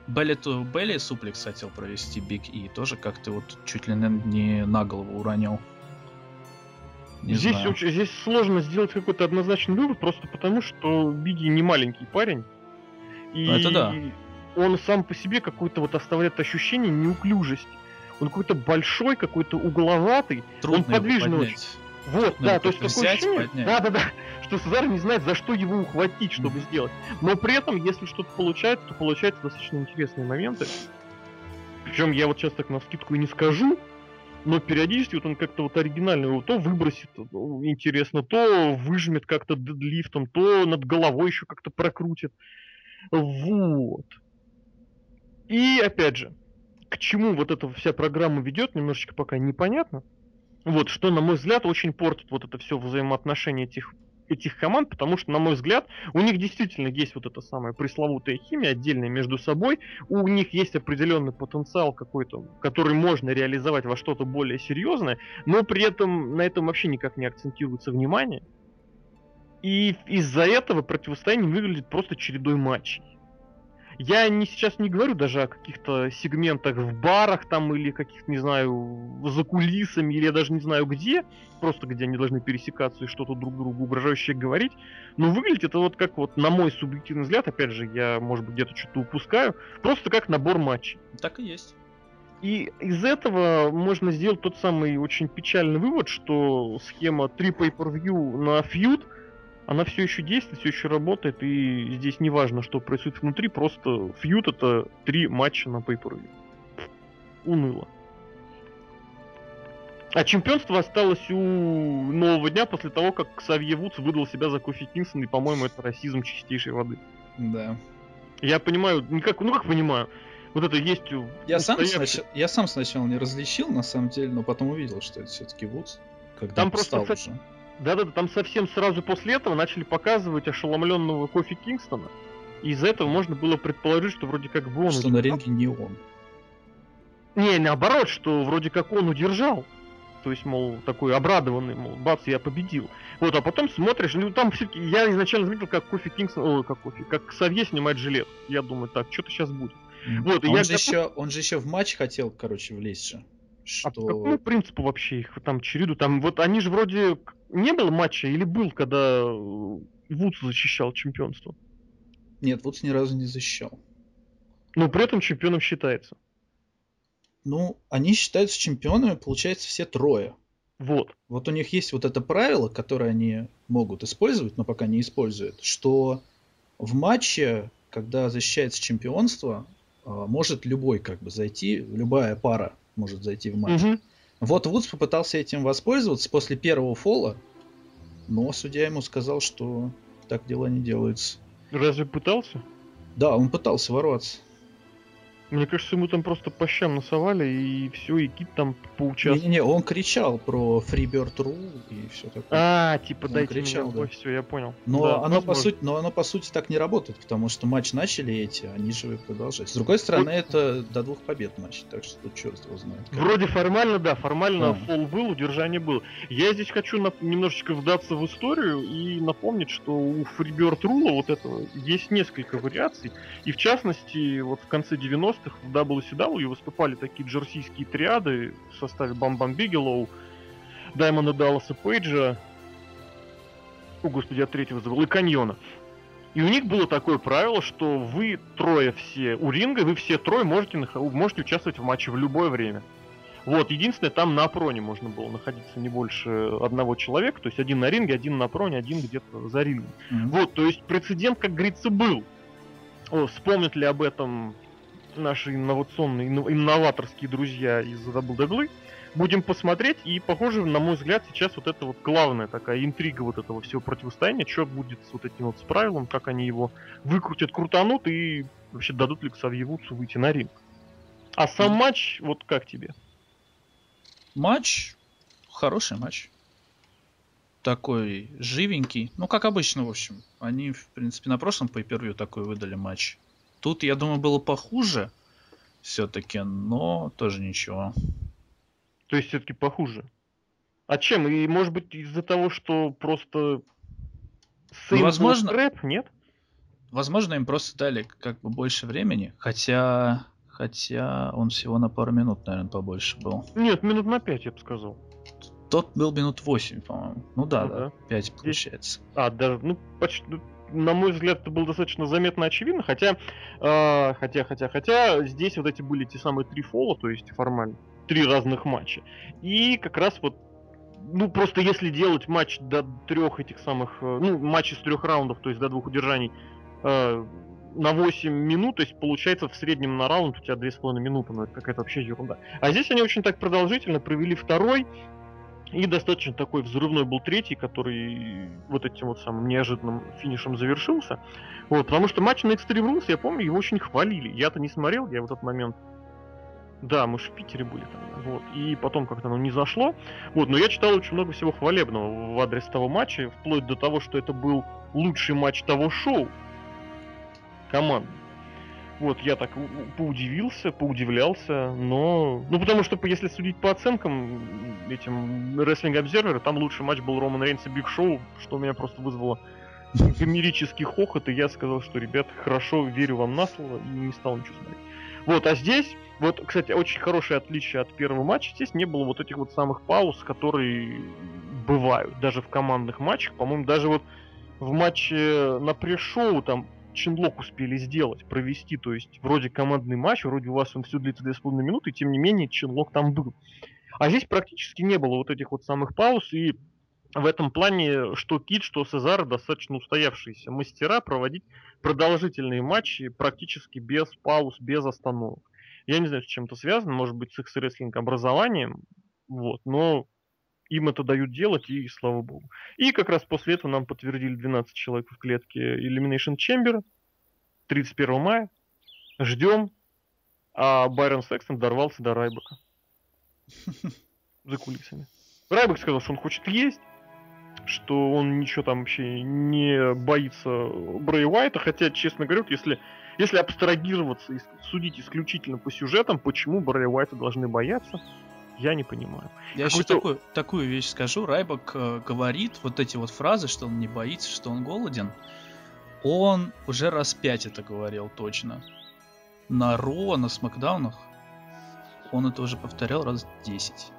Белли-ту-белли суплекс хотел провести Биг И, тоже как-то вот чуть ли не на голову уронил. Не здесь, знаю. Очень, здесь сложно сделать какой-то однозначный вывод, просто потому что Биг И не маленький парень. И это да. Он сам по себе какой-то вот оставляет ощущение неуклюжести. Он какой-то большой, какой-то угловатый, трудно он подвижный очень. Вот, да, то есть такое ощущение, да, да, да, что Сезаро не знает, за что его ухватить, чтобы mm-hmm. сделать. Но при этом, если что-то получается, то получаются достаточно интересные моменты. Причем я вот сейчас так навскидку и не скажу, но периодически вот он как-то вот оригинально его то выбросит, интересно, то выжмет как-то дедлифтом, то над головой еще как-то прокрутит. Вот. И опять же, к чему вот эта вся программа ведет, немножечко пока непонятно. Вот, что, на мой взгляд, очень портит вот это все взаимоотношение этих, этих команд, потому что, на мой взгляд, у них действительно есть вот эта самая пресловутая химия, отдельная между собой, у них есть определенный потенциал какой-то, который можно реализовать во что-то более серьезное, но при этом на этом вообще никак не акцентируется внимание, и из-за этого противостояние выглядит просто чередой матчей. Я не, сейчас не говорю даже о каких-то сегментах в барах там или каких-то, не знаю, за кулисами, или я даже не знаю где, просто где они должны пересекаться и что-то друг другу угрожающее говорить. Но выглядит это вот как вот, на мой субъективный взгляд, опять же, я, может быть, где-то что-то упускаю, просто как набор матчей. Так и есть. И из этого можно сделать тот самый очень печальный вывод, что схема три pay-per-view на фьюд, она все еще действует, все еще работает, и здесь не важно, что происходит внутри, просто фьюд — это три матча на pay-per-view. Уныло. А чемпионство осталось у Нового дня после того, как Ксавье Вудс выдал себя за Кофи Кингстона, и, по-моему, это расизм чистейшей воды. Да. Я понимаю, ну как, ну как понимаю, вот это есть... Я, сам, снач... Я сам сначала не различил, на самом деле, но потом увидел, что это все-таки Вудс, когда там просто встал уже. Да-да-да, там совсем сразу после этого начали показывать ошеломленного Кофи Кингстона. И из-за этого можно было предположить, что вроде как бы он... Что удержал. На ринге не он. Не, наоборот, что вроде как он удержал. То есть, мол, такой обрадованный, мол, бац, я победил. Вот, а потом смотришь, ну там все-таки... Я изначально заметил, как Кофи Кингстон... Ой, как Кофи... Как Ксавье снимает жилет. Я думаю, так, что-то сейчас будет. Mm-hmm. Вот, и он, я же готов... еще, он же еще в матч хотел, короче, влезть же. Что... А по какому принципу вообще их там череду? Там вот они же вроде... Не было матча или был, когда Вудс защищал чемпионство? Нет, Вудс ни разу не защищал. Но при этом чемпионом считается. Ну, они считаются чемпионами, получается, все трое. Вот. Вот у них есть вот это правило, которое они могут использовать, но пока не используют, что в матче, когда защищается чемпионство, может любой как бы зайти, любая пара может зайти в матч. Угу. Вот Вудс попытался этим воспользоваться после первого фола, но судья ему сказал, что так дела не делаются. Разве пытался? Да, он пытался ворваться. Мне кажется, ему там просто по щам насовали, и все, и Кит там поучаствовал. Не-не-не, он кричал про Freebird Rule и все такое. А, типа, он дайте кричал, мне, да. Ой, все, я понял. Но, да, оно по сути, но оно по сути так не работает, потому что матч начали эти, они же продолжают. С другой стороны, Ой. это до двух побед матч, так что тут черт его знает. Как... Вроде формально, да, формально а. фол был, удержание было. Я здесь хочу нап- немножечко вдаться в историю и напомнить, что у Freebird Rule вот этого есть несколько вариаций, и в частности, вот в конце девяностых в дабл ю си дабл ю выступали такие джерсийские триады в составе Бам-Бам Бигелоу, Даймонда Далласа Пейджа, о господи, я третьего забыл, и Каньона. И у них было такое правило, что вы трое все у ринга, вы все трое можете, можете участвовать в матче в любое время. Вот, единственное, там на проне можно было находиться не больше одного человека, то есть один на ринге, один на проне, один где-то за рингом. Mm-hmm. Вот, то есть прецедент, как говорится, был. О, вспомнят ли об этом наши инновационные, инноваторские друзья из дабл ю дабл ю и. Будем посмотреть, и, похоже, на мой взгляд, сейчас вот это вот главная такая интрига вот этого всего противостояния, что будет с вот этим вот с правилом, как они его выкрутят, крутанут, и вообще дадут ли Ксавьевуцу выйти на ринг. А сам матч, вот как тебе? Матч? Хороший матч. Такой живенький. Ну, как обычно, в общем. Они, в принципе, на прошлом пейпервью такой выдали матч. Тут, я думаю, было похуже все-таки, но тоже ничего. То есть все-таки похуже? А чем? И может быть из-за того, что просто... Ну, возможно... Рэп, нет? Возможно, им просто дали как бы больше времени, хотя... Хотя он всего на пару минут, наверное, побольше был. Нет, минут на пять, я бы сказал. Тот был минут восемь, по-моему. Ну да, ну, да, пять да. получается. А, даже, ну, почти... На мой взгляд, это было достаточно заметно очевидно, хотя, э, хотя, хотя, хотя здесь вот эти были те самые три фола, то есть формально три разных матча. И как раз вот, ну просто если делать матч до трех этих самых, ну матч из трех раундов, то есть до двух удержаний э, на восемь минут, то есть получается в среднем на раунд у тебя две с половиной минуты, ну это какая-то вообще ерунда. А здесь они очень так продолжительно провели второй. И достаточно такой взрывной был третий, который вот этим вот самым неожиданным финишем завершился. Вот, потому что матч на Extreme Rules, я помню, его очень хвалили. Я-то не смотрел, я в этот момент... Да, мы же в Питере были там. Вот, и потом как-то оно не зашло. Вот, но я читал очень много всего хвалебного в адрес того матча, вплоть до того, что это был лучший матч того шоу команды. Вот, я так поудивился, поудивлялся, но... Ну, потому что, если судить по оценкам этим Wrestling Observer, там лучший матч был Роман Рейнс и Биг Шоу, что меня просто вызвало гомерический хохот, и я сказал, что, ребят, хорошо, верю вам на слово, и не стал ничего смотреть. Вот, а здесь, вот, кстати, очень хорошее отличие от первого матча, здесь не было вот этих вот самых пауз, которые бывают, даже в командных матчах, по-моему, даже вот в матче на пресс-шоу, там, Чинлок успели сделать, провести, то есть вроде командный матч, вроде у вас он все длится две с половиной минуты, и тем не менее Чинлок там был. А здесь практически не было вот этих вот самых пауз, и в этом плане что Кит, что Сезаро достаточно устоявшиеся мастера проводить продолжительные матчи практически без пауз, без остановок. Я не знаю, с чем это связано, может быть с их рестлинг образованием, вот, но им это дают делать, и слава богу. И как раз после этого нам подтвердили двенадцать человек в клетке Elimination Chamber. тридцать первого мая. Ждем. А Барон Сэксон дорвался до Райбека. За кулисами. Райбек сказал, что он хочет есть. Что он ничего там вообще не боится Брэй Уайта. Хотя, честно говоря, если, если абстрагироваться и судить исключительно по сюжетам, почему Брэй Уайта должны бояться, я не понимаю. Я Какой-то... еще такую, такую вещь скажу. Райбек э, говорит вот эти вот фразы, что он не боится, что он голоден. Он уже раз пять это говорил точно. На Ро, на Смакдаунах он это уже повторял раз десять.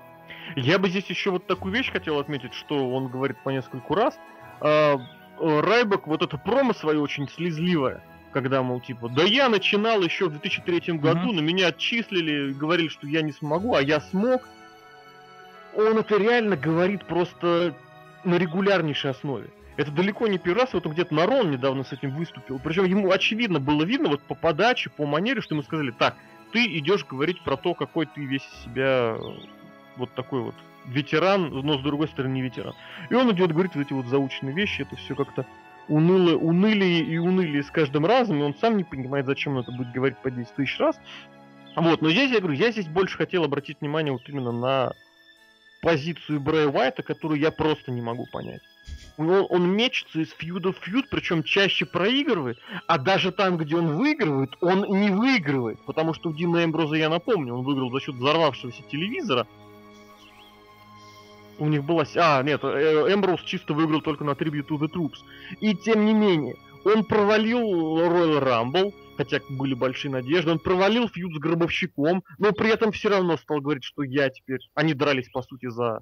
Я бы здесь еще вот такую вещь хотел отметить, что он говорит по нескольку раз. Э, Райбек вот это промо свое очень слезливое. Когда, мол, типа, да я начинал еще в две тысячи третьем году, mm-hmm. но меня отчислили, говорили, что я не смогу, а я смог. Он это реально говорит просто на регулярнейшей основе. Это далеко не первый раз, вот он где-то на Рон недавно с этим выступил. Причем ему очевидно было видно вот по подаче, по манере, что ему сказали, так, ты идешь говорить про то, какой ты весь из себя вот такой вот ветеран, но с другой стороны не ветеран. И он идет говорить вот эти вот заученные вещи, это все как-то... Уныло, уныли и уныли с каждым разом, и он сам не понимает, зачем он это будет говорить по десять тысяч раз. Вот, но здесь, я говорю, я здесь больше хотел обратить внимание вот именно на позицию Брэя Уайта, которую я просто не могу понять. Он, он мечется из фьюда в фьюд, причем чаще проигрывает, а даже там, где он выигрывает, он не выигрывает. Потому что у Дина Эмброза, я напомню, он выиграл за счет взорвавшегося телевизора. У них была... А, нет, Эмброуз чисто выиграл только на Tribute to the Troops. И тем не менее, он провалил Royal Rumble, хотя были большие надежды, он провалил фьюд с Гробовщиком, но при этом все равно стал говорить, что я теперь... Они дрались, по сути, за...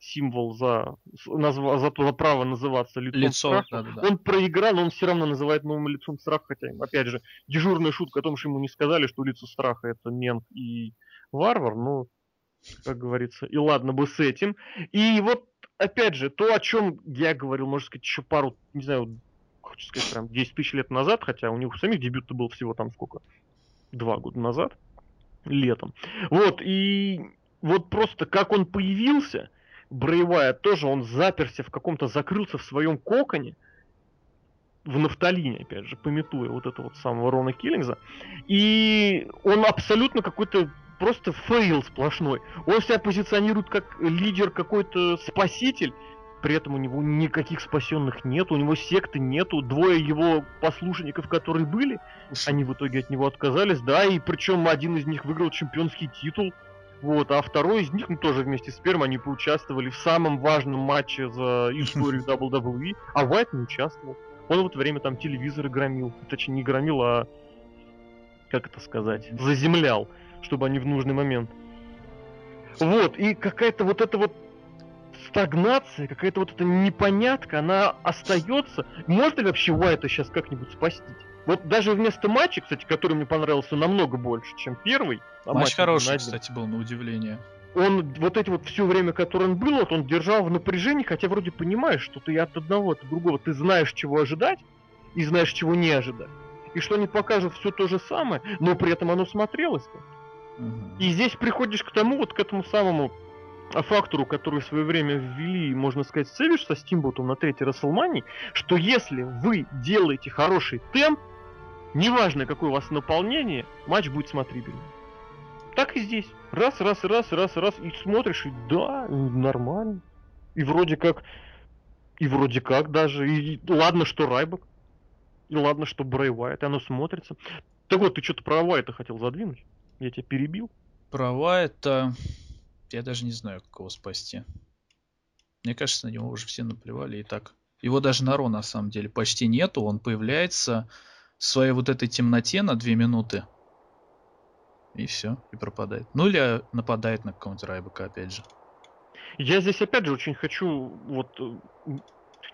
символ, за, назва, за, за право называться лицом, лицом страха. Да, да. Он проиграл, но он все равно называет новым лицом страха, хотя, опять же, дежурная шутка о том, что ему не сказали, что лицо страха — это Менг и Варвар, ну, как говорится, и ладно бы с этим. И вот, опять же, то, о чем я говорил, можно сказать, еще пару, не знаю, хочу сказать, прям десять тысяч лет назад, хотя у них самих дебют-то был всего там сколько? Два года назад? Летом. Вот, и вот просто как он появился... Брэй Уайт тоже, он заперся в каком-то, закрылся в своем коконе, в нафталине, опять же, пометуя вот этого вот самого Рона Киллингса, и он абсолютно какой-то просто фейл сплошной. Он себя позиционирует как лидер, какой-то спаситель, при этом у него никаких спасенных нет, у него секты нету, двое его послушников, которые были, они в итоге от него отказались, да, и причем один из них выиграл чемпионский титул. Вот, а второй из них, ну, тоже вместе с первым, они поучаствовали в самом важном матче за историю дабл ю дабл ю и, а Уайт не участвовал. Он в это время там телевизоры громил, точнее не громил, а, как это сказать, заземлял, чтобы они в нужный момент. Вот, и какая-то вот эта вот стагнация, какая-то вот эта непонятка, она остается. Может ли вообще Уайта сейчас как-нибудь спасти? Вот даже вместо матча, кстати, который мне понравился намного больше, чем первый. А матч, матч хороший, один, кстати, был, на удивление. Он вот эти вот все время, которое он был, вот он держал в напряжении, хотя вроде понимаешь, что ты от одного, от другого, ты знаешь, чего ожидать, и знаешь, чего не ожидать. И что они покажут все то же самое, но при этом оно смотрелось. Угу. И здесь приходишь к тому, вот к этому самому фактору, который в свое время ввели, можно сказать, Сэвидж со Стимботом на третьей Рестлмании, что если вы делаете хороший темп, неважно, какое у вас наполнение, матч будет смотрибельным. Так и здесь. Раз, раз, раз, раз, раз. И смотришь, и да, и нормально. И вроде как... И вроде как даже. И, и ладно, что Райбек. И ладно, что Брэй Уайт. И оно смотрится. Так вот, ты что-то про Уайта хотел задвинуть? Я тебя перебил. Про Уайта... Я даже не знаю, как его спасти. Мне кажется, на него уже все наплевали и так. Его даже на Ро, на самом деле, почти нету. Он появляется... в своей вот этой темноте на две минуты. И все, и пропадает. Ну или нападает на какого-нибудь Райбека, опять же. Я здесь, опять же, очень хочу, вот,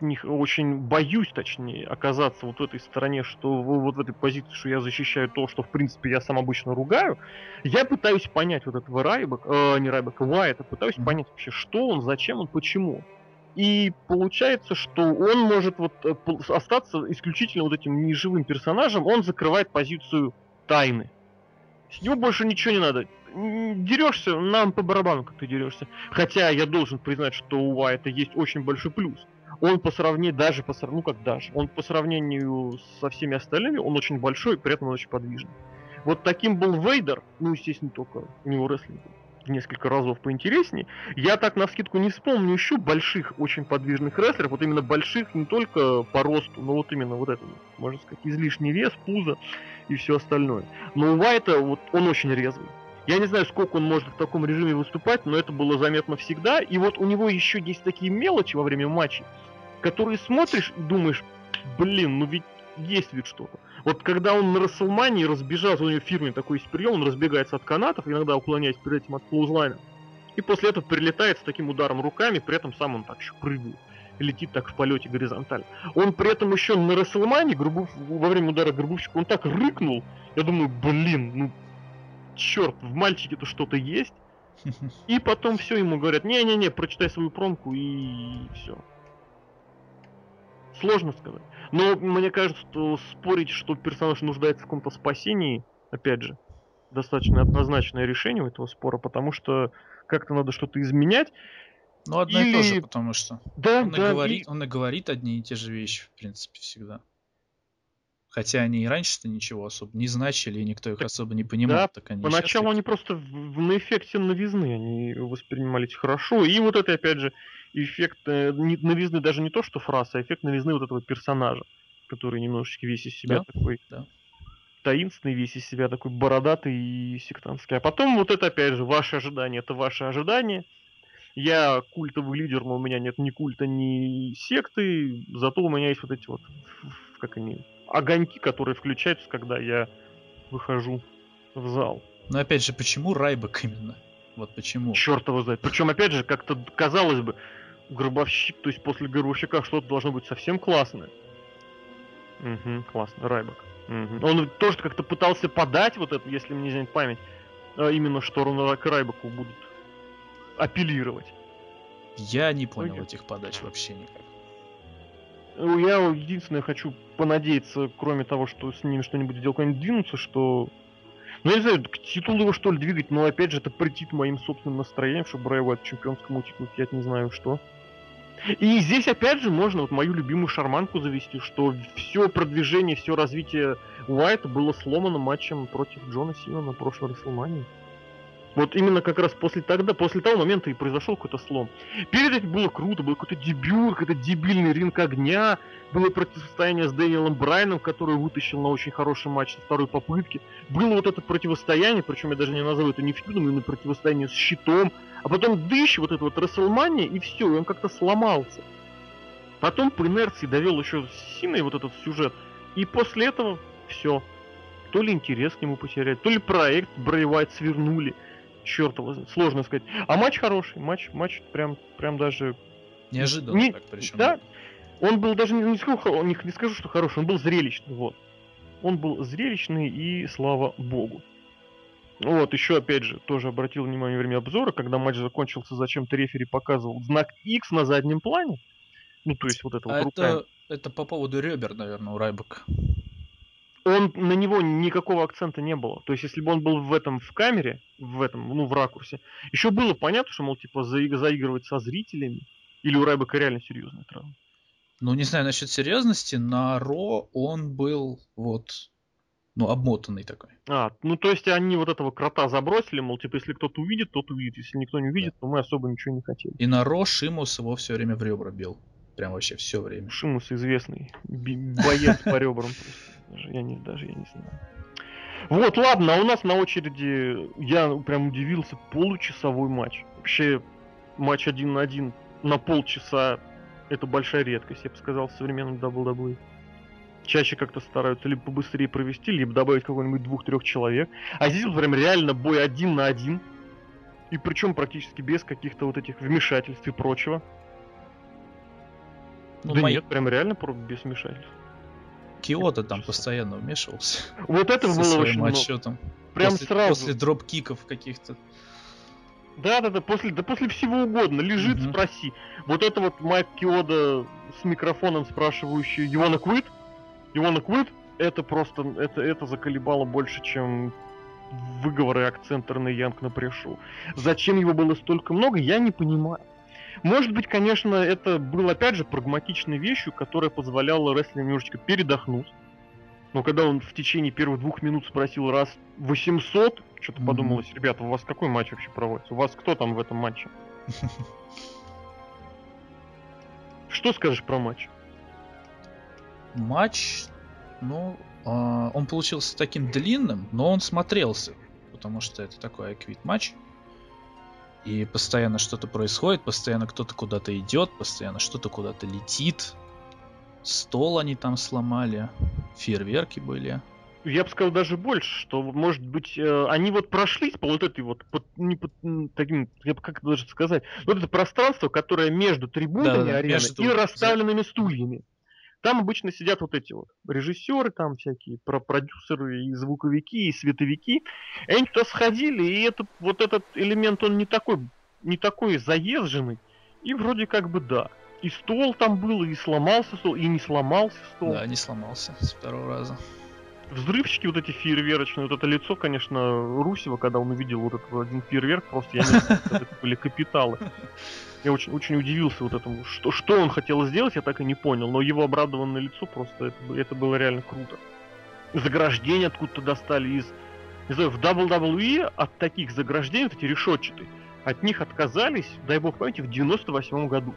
не, очень боюсь, точнее, оказаться вот в этой стороне, что вот в этой позиции, что я защищаю то, что, в принципе, я сам обычно ругаю. Я пытаюсь понять вот этого Райбека, э, не Райбека, Уайта, пытаюсь mm-hmm. понять вообще, что он, зачем он, почему. И получается, что он может вот остаться исключительно вот этим неживым персонажем. Он закрывает позицию тайны. С него больше ничего не надо. Дерешься, нам по барабану, как ты дерешься. Хотя я должен признать, что у Уайта есть очень большой плюс. Он по сравнению, даже по сравнению, ну как даже, он по сравнению со всеми остальными, он очень большой, при этом он очень подвижный. Вот таким был Вейдер, ну естественно только у него рестлинг несколько разов поинтереснее. Я так навскидку не вспомню еще больших, очень подвижных рестлеров, вот именно больших не только по росту, но вот именно вот это, можно сказать, излишний вес, пузо и все остальное. Но у Уайта, вот, он очень резвый. Я не знаю, сколько он может в таком режиме выступать, но это было заметно всегда. И вот у него еще есть такие мелочи во время матчей, которые смотришь и думаешь, блин, ну ведь есть ведь что-то. Вот когда он на Рестлмании разбежался, у него фирменный такой есть прием, он разбегается от канатов, иногда уклоняясь перед этим от клоузлайна. И после этого прилетает с таким ударом руками, при этом сам он так еще прыгает, летит так в полете горизонтально. Он при этом еще на Рестлмании, грубов... во время удара Гробовщика, он так рыкнул. Я думаю, блин, ну черт, в мальчике-то что-то есть. И потом все, ему говорят, не-не-не, прочитай свою промку и все. Сложно сказать. Но мне кажется, что спорить, что персонаж нуждается в каком-то спасении, опять же, достаточно однозначное решение у этого спора, потому что как-то надо что-то изменять. Ну, одно и, и то же, потому что да, он, да, и говорит, и... он и говорит одни и те же вещи, в принципе, всегда. Хотя они и раньше-то ничего особо не значили, и никто их так, особо не понимал. Да, так они поначалу они просто в, на эффекте новизны, они воспринимались хорошо. И вот это, опять же, эффект э, новизны даже не то, что фраз, а эффект новизны вот этого персонажа, который немножечко весь из себя да, такой да. таинственный, весь из себя такой бородатый и сектантский. А потом вот это, опять же, ваши ожидания, это ваши ожидания. Я культовый лидер, но у меня нет ни культа, ни секты, зато у меня есть вот эти вот, как они... огоньки, которые включаются, когда я выхожу в зал. Но опять же, почему Райбек именно? Вот почему? Черт его знает. Причем, опять же, как-то казалось бы, гробовщик, то есть после гробовщика что-то должно быть совсем классное. Угу, классно, Райбек. Угу. Он тоже как-то пытался подать вот это, если мне не изменяет память, именно что к Райбеку будут апеллировать. Я не понял Ой. этих подач вообще никак. Я единственное хочу понадеяться, кроме того, что с ним что-нибудь сделал, как-нибудь двинуться, что... Ну, я не знаю, к титулу его, что ли, двигать, но, опять же, это претит моим собственным настроением, что Брэй Уайт чемпионскому титулу, я не знаю, что. И здесь, опять же, можно вот мою любимую шарманку завести, что все продвижение, все развитие Уайта было сломано матчем против Джона Сина на прошлой Рестлмании. Вот именно как раз после тогда, после того момента и произошел какой-то слом. Перед этим было круто, был какой-то дебют, какой-то дебильный ринг огня, было противостояние с Дэниелом Брайаном, который вытащил на очень хороший матч на второй попытке. Было вот это противостояние, причем я даже не назову это не фьюдом, именно противостояние с Щитом. А потом дыщ, вот это вот Рестлмания, и все, и он как-то сломался. Потом по инерции довел еще с Синой вот этот сюжет, и после этого все. То ли интерес к нему потеряли, то ли проект Брэй Уайт свернули. Черт его, сложно сказать. А матч хороший, матч, матч прям, прям даже... Неожиданно не... так, причем. Да, он был даже, не скажу, не скажу, что хороший, он был зрелищный, вот. Он был зрелищный, и слава богу. Вот, еще, опять же, тоже обратил внимание во время обзора, когда матч закончился, зачем-то рефери показывал знак X на заднем плане. Ну, то есть вот это а вот рука. Это, это по поводу ребер, наверное, у Райбека. Он, на него никакого акцента не было. То есть, если бы он был в этом, в камере, в этом, ну, в ракурсе, еще было понятно, что, мол, типа, заиг- заигрывать со зрителями. Или у Райбека реально серьезная травма? Ну, не знаю насчет серьезности. На Ро он был, вот, ну, обмотанный такой. А, ну, то есть, они вот этого крота забросили, мол, типа, если кто-то увидит, тот увидит. Если никто не увидит, да. то мы особо ничего не хотели. И на Ро Шимус его все время в ребра бил. Прям вообще все время. Шимус известный боец по ребрам. Я не, даже я не знаю. Вот, ладно, а у нас на очереди, я прям удивился, получасовой матч. Вообще, матч один на один на полчаса, это большая редкость, я бы сказал, в современном дабл ю дабл ю и. Чаще как-то стараются либо побыстрее провести, либо добавить какого-нибудь двух-трех человек. А здесь вот прям реально бой один на один. И причем практически без каких-то вот этих вмешательств и прочего. Ну, да мои... нет, прям реально без вмешательств. Киота там постоянно вмешивался. Вот это было очень отчетом. Прям после, сразу. После дроп-киков каких-то. Да-да-да, после, да после всего угодно. Лежит, угу. спроси. Вот это вот Майк Киода с микрофоном спрашивающий You wanna quit? You wanna quit? Это просто, это, это заколебало больше, чем выговоры и акценты на Янг на прешу. Зачем его было столько много, я не понимаю. Может быть, конечно, это было, опять же, прагматичной вещью, которая позволяла рестлеру немножечко передохнуть. Но когда он в течение первых двух минут спросил раз восемьсот, что-то mm-hmm. подумалось, ребята, у вас какой матч вообще проводится? У вас кто там в этом матче? Что скажешь про матч? Матч, ну, он получился таким длинным, но он смотрелся, потому что это такой ай квит матч. И постоянно что-то происходит, постоянно кто-то куда-то идет, постоянно что-то куда-то летит. Стол они там сломали, фейерверки были. Я бы сказал даже больше, что, может быть, они вот прошлись по вот этой вот, под, не под, таким, я бы как даже сказать, вот это пространство, которое между трибунами да, арены между... и расставленными стульями. Там обычно сидят вот эти вот режиссеры, там всякие продюсеры, и звуковики, и световики. И они туда сходили, и это, вот этот элемент, он не такой, не такой заезженный. И вроде как бы да. И стол там был, и сломался стол, и не сломался стол. Да, не сломался с второго раза. Взрывчики вот эти фейерверочные, вот это лицо, конечно, Русева, когда он увидел вот этот один фейерверк, просто я не знаю, это были капиталы. Я очень, очень удивился вот этому, что, что он хотел сделать, я так и не понял, но его обрадованное лицо просто, это, это было реально круто. заграждения откуда-то достали из... Не знаю, в дабл ю дабл ю и от таких заграждений, вот эти решетчатые, от них отказались, дай бог памяти, в девяносто восьмом году.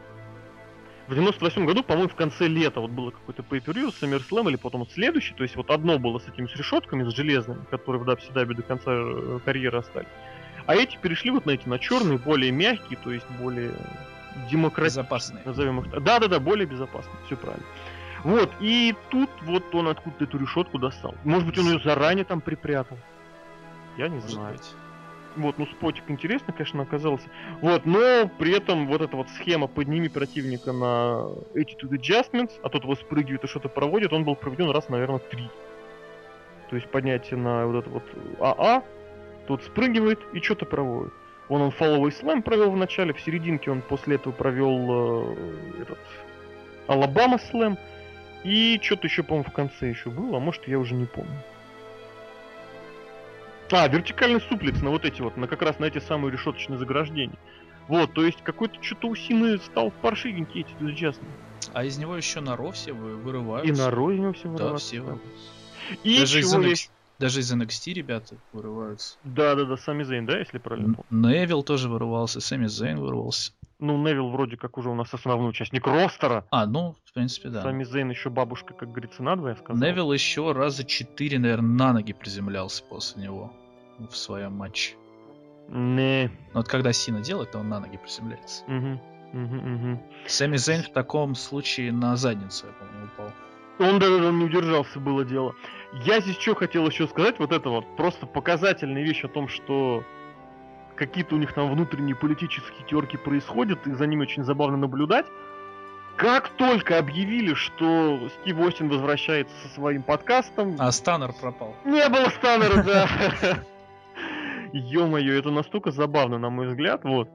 В девяносто восьмом году, по-моему, в конце лета вот было какой-то pay-per-view, SummerSlam или потом следующий, то есть вот одно было с этими с решетками, с железными, которые в дабл ю дабл ю и до конца карьеры остались. А эти перешли вот на эти, на черные, более мягкие, то есть более демократичные. Безопасные. Назовем их так. Да-да-да, более безопасные, все правильно. Вот, и тут вот он откуда-то эту решетку достал. Может быть, он ее заранее там припрятал. Я не знаю. Быть. Вот, ну спотик интересно, конечно, оказался. Вот, но при этом вот эта вот схема «подними противника на Attitude Adjustments», а тот его спрыгивает и что-то проводит, он был проведен раз, наверное, три. То есть поднятие на вот это вот АА, тот спрыгивает и что-то проводит. Вон он Follow Slam провел в начале, в серединке он после этого провел э, этот Alabama Slam. И что-то еще, по-моему, в конце еще было, а может, я уже не помню. А, вертикальный суплекс на вот эти вот, на как раз на эти самые решеточные заграждения. Вот, то есть какой-то что-то у Сины стал паршивенький, эти, если честно. А из него еще на Ро все вырываются. И на Ро из него все вырываются. Да, все вырываются. И даже, из эн икс ти, есть... даже из эн икс ти ребята вырываются. Да-да-да, Сами Зейн, да, если правильно помню? Невилл тоже вырывался, Сами Зейн вырвался. Ну, Невилл вроде как уже у нас основной участник ростера. А, ну, в принципе, да. Сами Зейн еще бабушка, как говорится, надвое, я сказал. Невилл еще раза четыре, наверное, на ноги приземлялся после него в своем матче. Не. Но вот когда Сина делает, то он на ноги приземляется. Угу, угу, угу. Сами Зейн в таком случае на задницу, я помню, упал. Он даже он не удержался, было дело. Я здесь что хотел еще сказать, вот это вот, просто показательная вещь о том, что... Какие-то у них там внутренние политические терки происходят, и за ними очень забавно наблюдать. Как только объявили, что Стив Остин возвращается со своим подкастом... А Станнер пропал. Не было Станнера, да. Ё-моё, это настолько забавно, на мой взгляд, вот.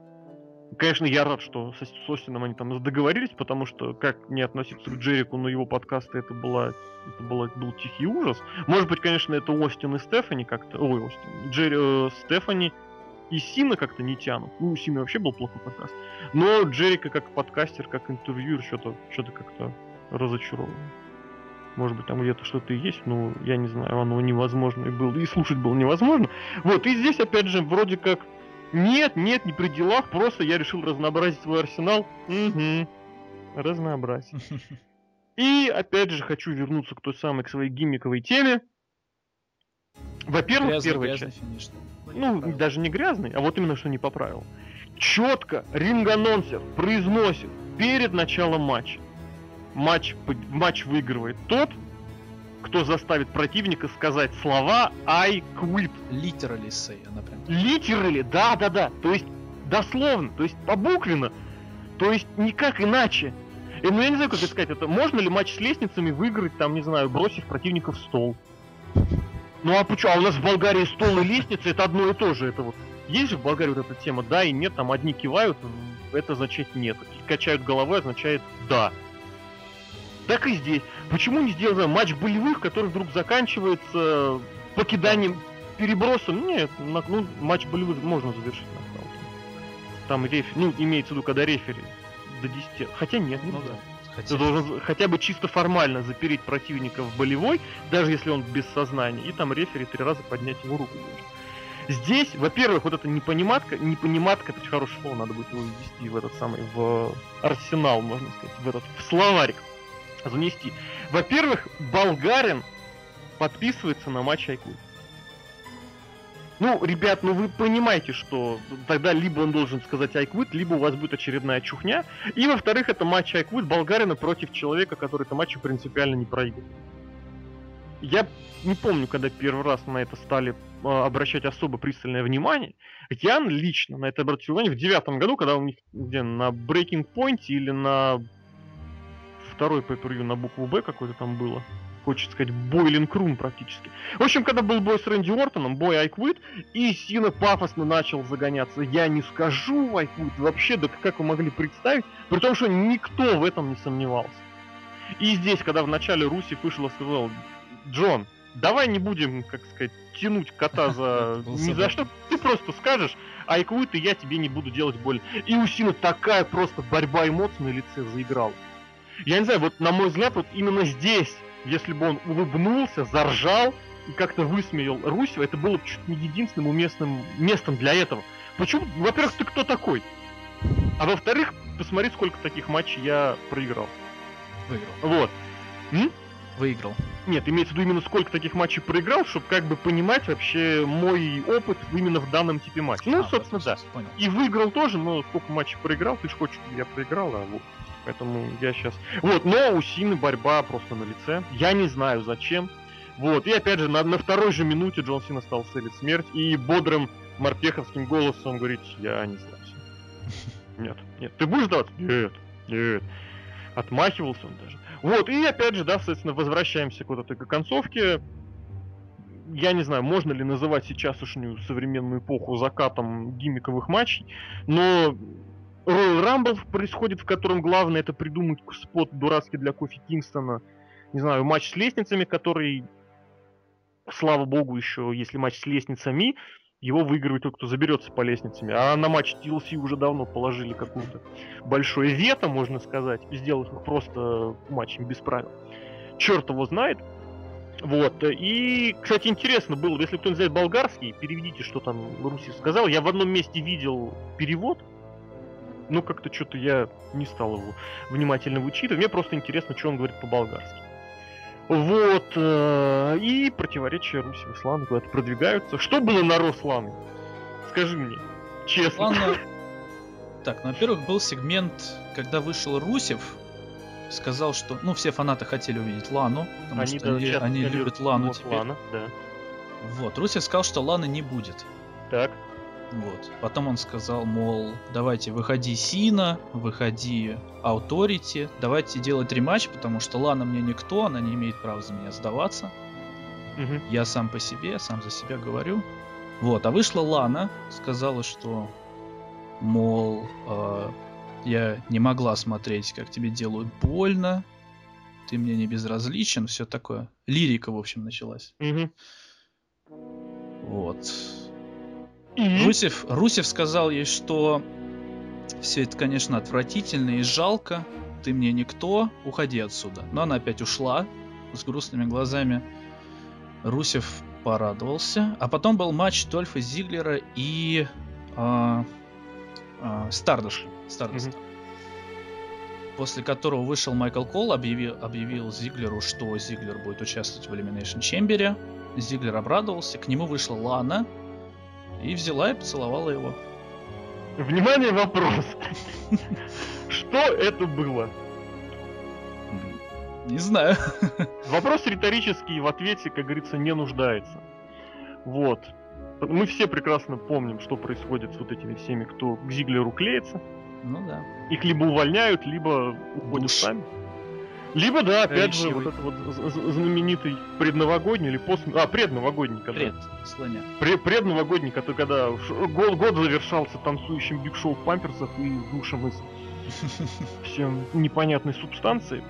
Конечно, я рад, что с Остином они там договорились, потому что, как не относиться к Джерику, но его подкасты, это была, это была, был тихий ужас. Может быть, конечно, это Остин и Стефани как-то... Ой, Остин. Джерри, э, Стефани... И Сина как-то не тянут. Ну, у Сина вообще был плохой подкаст. Но Джерика как подкастер, как интервьюер, что-то, что-то как-то разочарован. Может быть, там где-то что-то и есть, но я не знаю, оно невозможно и было. И слушать было невозможно. Вот, и здесь, опять же, вроде как нет, нет, не при делах, просто я решил разнообразить свой арсенал. Угу. Разнообразить. И, опять же, хочу вернуться к той самой, к своей гиммиковой теме. Во-первых, грязный, первая грязный часть. Финиш. Ну, не даже не грязный, а вот именно что не по правилам. Четко ринг-анонсер произносит перед началом матча. Матч, матч выигрывает тот, кто заставит противника сказать слова «I quit». Literally say, например. Literally, да-да-да. То есть дословно, то есть побуквенно. То есть никак иначе. И, ну, я не знаю, как это сказать. Это можно ли матч с лестницами выиграть, там, не знаю, бросив противника в стол? Ну а почему? А у нас в Болгарии стол и лестница, это одно и то же. Это вот. Есть же в Болгарии вот эта тема «да» и «нет», там одни кивают, это означает «нет». Качают головой, означает «да». Так и здесь. Почему не сделаем матч болевых, который вдруг заканчивается покиданием, перебросом? Нет, ну матч болевых можно завершить на самом деле. Там рефери, ну имеется в виду, когда рефери до десяти. Хотя нет, не ну да. Хотя... Ты должен хотя бы чисто формально запереть противника в болевой, даже если он без сознания, и там рефери три раза поднять его руку может. Здесь, во-первых, вот эта непониматка, непониматка, это хорошее слово, надо будет его ввести в этот самый, в арсенал, можно сказать, в этот, в словарик занести. Во-первых, болгарин подписывается на матч Айкут. Ну, ребят, ну вы понимаете, что тогда либо он должен сказать I quit, либо у вас будет очередная чухня. И, во-вторых, это матч I quit болгарина против человека, который это матчу принципиально не проигрывает. Я не помню, когда первый раз на это стали э, обращать особо пристальное внимание. Я лично на это обратил внимание в девятом году, когда у них где, на Breaking Point или на второй pay-per-view на букву Б какой-то там было. Хочется сказать, бойлинг рум практически. В общем, когда был бой с Рэнди Ортоном, бой I quit, и Сина пафосно начал загоняться. Я не скажу I quit вообще, да как вы могли представить? При том, что никто в этом не сомневался. И здесь, когда в начале Русев вышел и сказал: Джон, давай не будем, как сказать, тянуть кота за ни за что. Ты просто скажешь I quit, и я тебе не буду делать боль. И у Сина такая просто борьба эмоций на лице заиграла. Я не знаю, вот на мой взгляд, вот именно здесь если бы он улыбнулся, заржал и как-то высмеял Русева, это было бы чуть не единственным уместным местом для этого. Почему? Во-первых, ты кто такой? А во-вторых, посмотри, сколько таких матчей я проиграл. Выиграл. Вот. М? Выиграл. Нет, имеется в виду именно сколько таких матчей проиграл, чтобы как бы понимать вообще мой опыт именно в данном типе матча. Ну, а, собственно, да. Понял. И выиграл тоже, но сколько матчей проиграл, ты же хочешь, чтобы я проиграл, а вот. Поэтому я сейчас... Вот, но у Сины борьба просто на лице. Я не знаю, зачем. Вот, и опять же, на, на второй же минуте Джон Сина стал целить смерть, и бодрым морпеховским голосом говорит: я не сдался. Нет, нет, ты будешь сдаваться? Нет, нет. Отмахивался он даже. Вот, и опять же, да, соответственно, возвращаемся к вот этой концовке. Я не знаю, можно ли называть сейчасшнюю современную эпоху закатом гиммиковых матчей, но Royal Rumble происходит, в котором главное это придумать спот дурацкий для Кофи Кингстона. Не знаю, матч с лестницами, который, слава богу, еще, если матч с лестницами, его выигрывает тот, кто заберется по лестницами. А на матч ти эл си уже давно положили какое-то большое вето, можно сказать, сделав их просто матчем без правил. Черт его знает. Вот. И, кстати, интересно было, если кто-нибудь знает болгарский, переведите, что там Русев сказал. Я в одном месте видел перевод, но как-то что-то я не стал его внимательно вычитывать. Мне просто интересно, что он говорит по-болгарски. Вот, э, и противоречия Русева с Ланой куда-то продвигаются. Что было на Рослане? Скажи мне, честно. Лана... Так, ну, во-первых, был сегмент, когда вышел Русев, сказал, что... Ну, все фанаты хотели увидеть Лану, потому они, что да, они, они любят Лану вот теперь. Лана, да. Вот, Русев сказал, что Ланы не будет. Так. Вот, потом он сказал, мол, давайте выходи Сина, выходи Authority, давайте делать рематч, потому что Лана мне никто, она не имеет права за меня сдаваться. Угу. Я сам по себе, сам за себя говорю. Вот, а вышла Лана, сказала, что, мол, э, я не могла смотреть, как тебе делают больно, ты мне не безразличен, все такое. Лирика, в общем, началась. Угу. Вот. Mm-hmm. Русев, Русев сказал ей, что все это, конечно, отвратительно и жалко, ты мне никто, уходи отсюда. Но она опять ушла с грустными глазами. Русев порадовался. А потом был матч Дольфа Зиглера и э, э, Стардаста, mm-hmm. после которого вышел Майкл Кол, объявил, объявил Зиглеру, что Зиглер будет участвовать в Elimination Chamber. Зиглер обрадовался, к нему вышла Лана и взяла и поцеловала его. Внимание, вопрос. Что это было? Не знаю. Вопрос риторический, в ответе, как говорится, не нуждается. Вот. Мы все прекрасно помним, что происходит с вот этими всеми, кто к Зиглеру клеится. Ну да. Их либо увольняют, либо уходят сами. Либо, да, опять же, вот этот вот знаменитый предновогодний или пост... А, предновогодний. Когда... Пред, слоня. Пре- предновогодний, который, когда год, год завершался танцующим Биг Шоу в памперсах и душем из всем непонятной субстанции.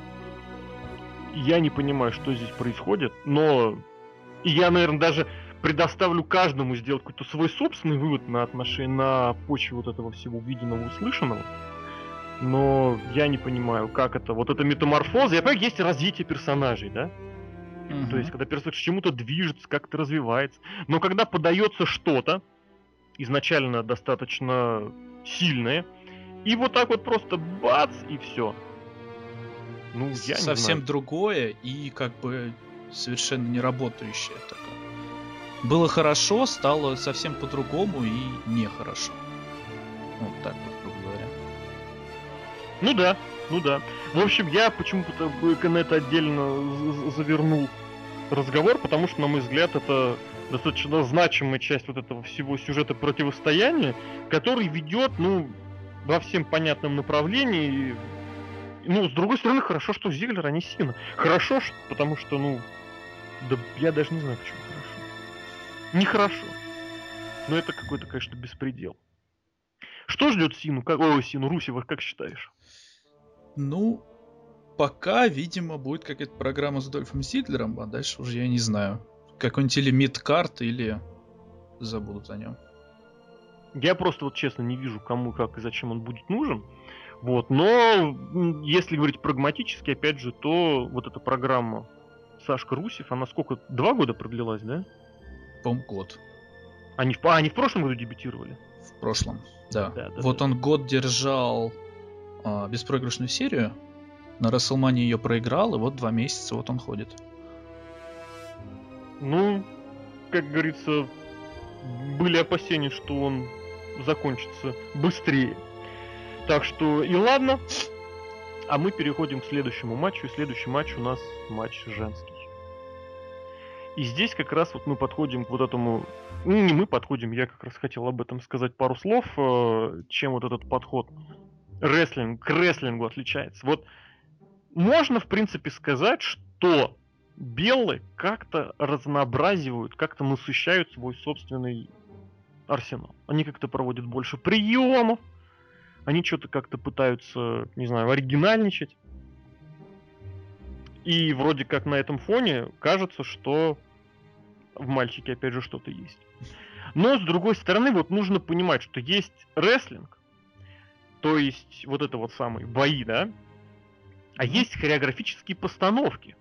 Я не понимаю, что здесь происходит, но я, наверное, даже предоставлю каждому сделать какой-то свой собственный вывод на отношение, на почве вот этого всего увиденного, услышанного. Но я не понимаю, как это... Вот это метаморфоза. Я понимаю, есть развитие персонажей, да? Uh-huh. То есть, когда персонаж к чему-то движется, как-то развивается. Но когда подается что-то, изначально достаточно сильное, и вот так вот просто бац, и все. Ну, я Совсем не знаю. Совсем другое и как бы совершенно не работающее такое. Было хорошо, стало совсем по-другому и нехорошо. Вот так вот. Ну да, ну да. В общем, я почему-то на это отдельно завернул разговор, потому что, на мой взгляд, это достаточно значимая часть вот этого всего сюжета противостояния, который ведет, ну, во всем понятном направлении. Ну, с другой стороны, хорошо, что Зиглер, а не Сина. Хорошо, потому что, ну, да я даже не знаю, почему хорошо. Нехорошо. Но это какой-то, конечно, беспредел. Что ждет Сину? Как... Ой, Сину, Русева, как считаешь? Ну, пока, видимо, будет какая-то программа с Дольфом Зиглером, а дальше уже я не знаю. Какой-нибудь или мид-карт, или забудут о нем. Я просто, вот честно, не вижу, кому, как и зачем он будет нужен. Вот, но если говорить прагматически, опять же, то вот эта программа Сашка Русев, она сколько, два года продлилась, да? По-моему, год. Они, а, они в прошлом году дебютировали? В прошлом, да. да, да вот да. Он год держал а, беспроигрышную серию, на Рестлмании ее проиграл, и вот два месяца вот он ходит. Ну, как говорится, были опасения, что он закончится быстрее. Так что и ладно. А мы переходим к следующему матчу. И следующий матч у нас матч женский. И здесь как раз вот мы подходим к вот этому... Ну, не мы подходим, я как раз хотел об этом сказать пару слов. Чем вот этот подход рестлинг, к рестлингу отличается. Вот можно, в принципе, сказать, что белые как-то разнообразивают, как-то насыщают свой собственный арсенал. Они как-то проводят больше приемов. Они что-то как-то пытаются, не знаю, оригинальничать. И вроде как на этом фоне кажется, что в мальчике опять же что-то есть. Но с другой стороны, вот нужно понимать, что есть рестлинг, то есть вот это вот самые бои, да? А есть хореографические постановки.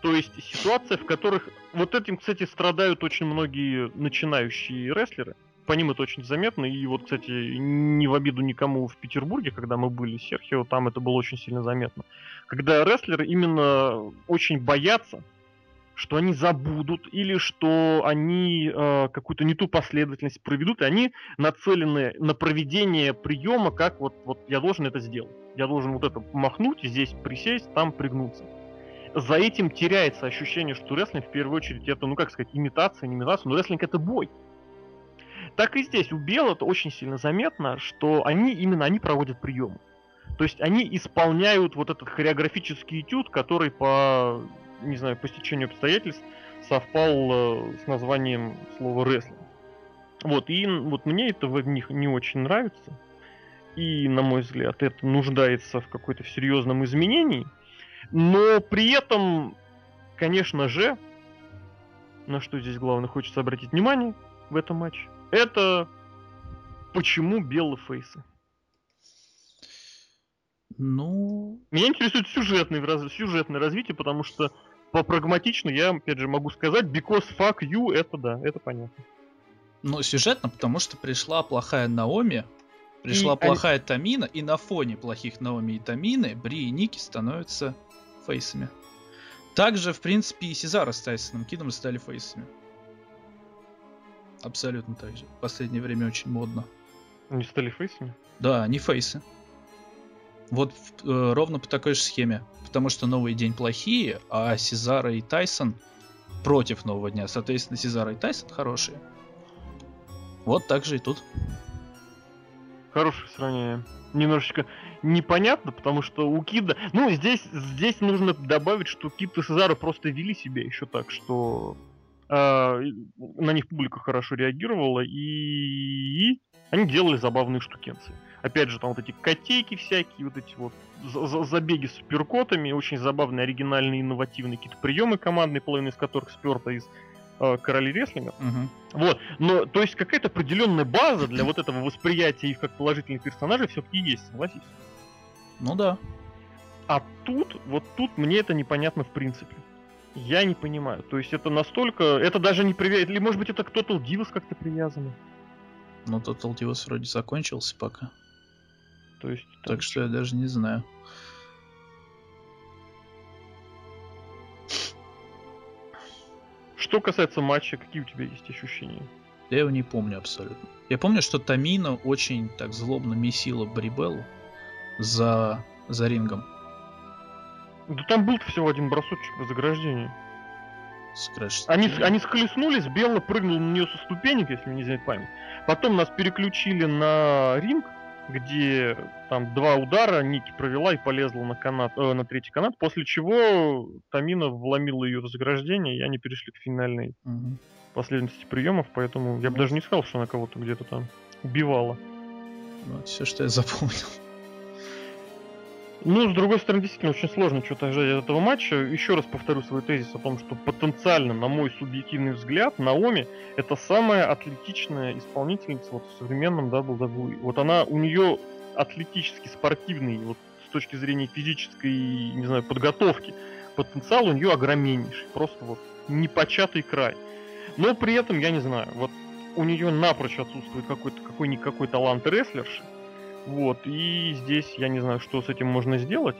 То есть ситуация, в которых... Вот этим, кстати, страдают очень многие начинающие рестлеры. По ним это очень заметно. И вот, кстати, не в обиду никому в Петербурге, когда мы были с Серхио, там это было очень сильно заметно. Когда рестлеры именно очень боятся, что они забудут или что они э, какую-то не ту последовательность проведут, и они нацелены на проведение приема, как вот, вот я должен это сделать. Я должен вот это махнуть, здесь присесть, там пригнуться. За этим теряется ощущение, что рестлинг в первую очередь это, ну как сказать, имитация, не имитация, но рестлинг это бой. Так и здесь у белых это очень сильно заметно, что они именно они проводят приемы. То есть они исполняют вот этот хореографический этюд, который по, не знаю, по стечению обстоятельств совпал э, с названием слова рестлинг. Вот, и вот мне это в них не очень нравится. И, на мой взгляд, это нуждается в какой-то серьезном изменении. Но при этом, конечно же, на что здесь главное хочется обратить внимание в этом матче, это почему белые фейсы? Ну... Меня интересует сюжетное, раз... сюжетное развитие, потому что по-прагматично я, опять же, могу сказать, because fuck you, это да, это понятно. Ну, сюжетно, потому что пришла плохая Наоми, пришла и... плохая Тамина, и на фоне плохих Наоми и Тамины Бри и Ники становятся фейсами. Также, в принципе, и Сезаро с Тайсоном Кидом стали фейсами. Абсолютно так же. В последнее время очень модно. Они стали фейсами? Да, они фейсы. Вот э, ровно по такой же схеме. Потому что Новый день плохие, а Сезаро и Тайсон против Нового дня. Соответственно, Сезаро и Тайсон хорошие. Вот так же и тут. Хорошее сравнение. Немножечко непонятно, потому что у Кида... Ну, здесь, здесь нужно добавить, что Кид и Сезаро просто вели себя еще так, что... Э, на них публика хорошо реагировала, и... и они делали забавные штукенцы. Опять же, там вот эти котейки всякие, вот эти вот забеги с перкотами, очень забавные, оригинальные, инновативные какие-то приемы командные, половина из которых сперта из... Короли рестлинга. Угу. Вот. Но, то есть, какая-то определенная база для вот этого восприятия их как положительных персонажей все-таки есть, согласись. Ну да. А тут, вот тут мне это непонятно в принципе. Я не понимаю. То есть это настолько... Это даже не привязано. Или, может быть, это к Total Divas как-то привязано. Ну, Total Divas вроде закончился пока. То есть... Так что я даже не знаю. Что касается матча, какие у тебя есть ощущения? Я его не помню абсолютно. Я помню, что Тамина очень так злобно месила Бри Беллу за, за рингом. Да там был всего один бросочек в заграждении. Скраш... Они, они схлестнулись, Белла прыгнула на нее со ступенек, если мне не изменяет память. Потом нас переключили на ринг, где там два удара Ники провела и полезла на канат, э, на третий канат, после чего Тамина вломила ее в заграждение, и они перешли к финальной угу. последовательности приемов, поэтому я бы даже не сказал, что она кого-то где-то там убивала. Вот все, что я запомнил. Ну, с другой стороны, действительно очень сложно что-то ожидать от этого матча. Еще раз повторю свой тезис о том, что потенциально, на мой субъективный взгляд, Наоми это самая атлетичная исполнительница вот в современном дабл ю дабл ю и. Вот она, у нее атлетически спортивный, вот с точки зрения физической, не знаю, подготовки, потенциал у нее огромнейший, просто вот непочатый край. Но при этом, я не знаю, вот у нее напрочь отсутствует какой-то какой-никакой талант рестлерши. Вот, и здесь я не знаю, что с этим можно сделать.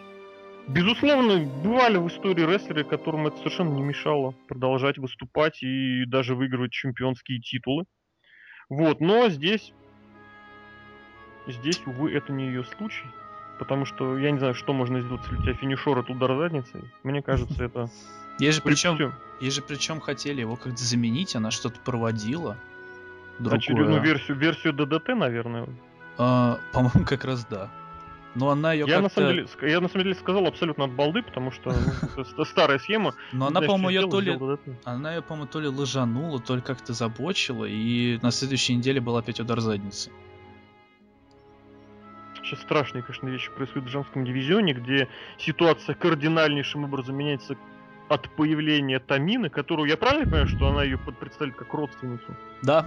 Безусловно, бывали в истории рестлеры, которым это совершенно не мешало продолжать выступать и даже выигрывать чемпионские титулы. Вот, но здесь... Здесь, увы, это не ее случай. Потому что я не знаю, что можно сделать, если у тебя финишер от удара задницей. Мне кажется, это... Ей же причем, ей же причем хотели его как-то заменить, она что-то проводила. Другую. Очередную версию, версию ДДТ, наверное. А, по-моему, как раз да. Но она ее я, как-то... на деле, я на самом деле сказал абсолютно от балды, потому что старая схема. Но она, по-моему, ее то ли... Она ее, по-моему, то ли лыжанула, то ли как-то забочила, и на следующей неделе был опять удар задницы. Сейчас страшные, конечно, вещи происходят в женском дивизионе, где ситуация кардинальнейшим образом меняется от появления Тамины, которую, я правильно понимаю, что она ее представит как родственницу? Да.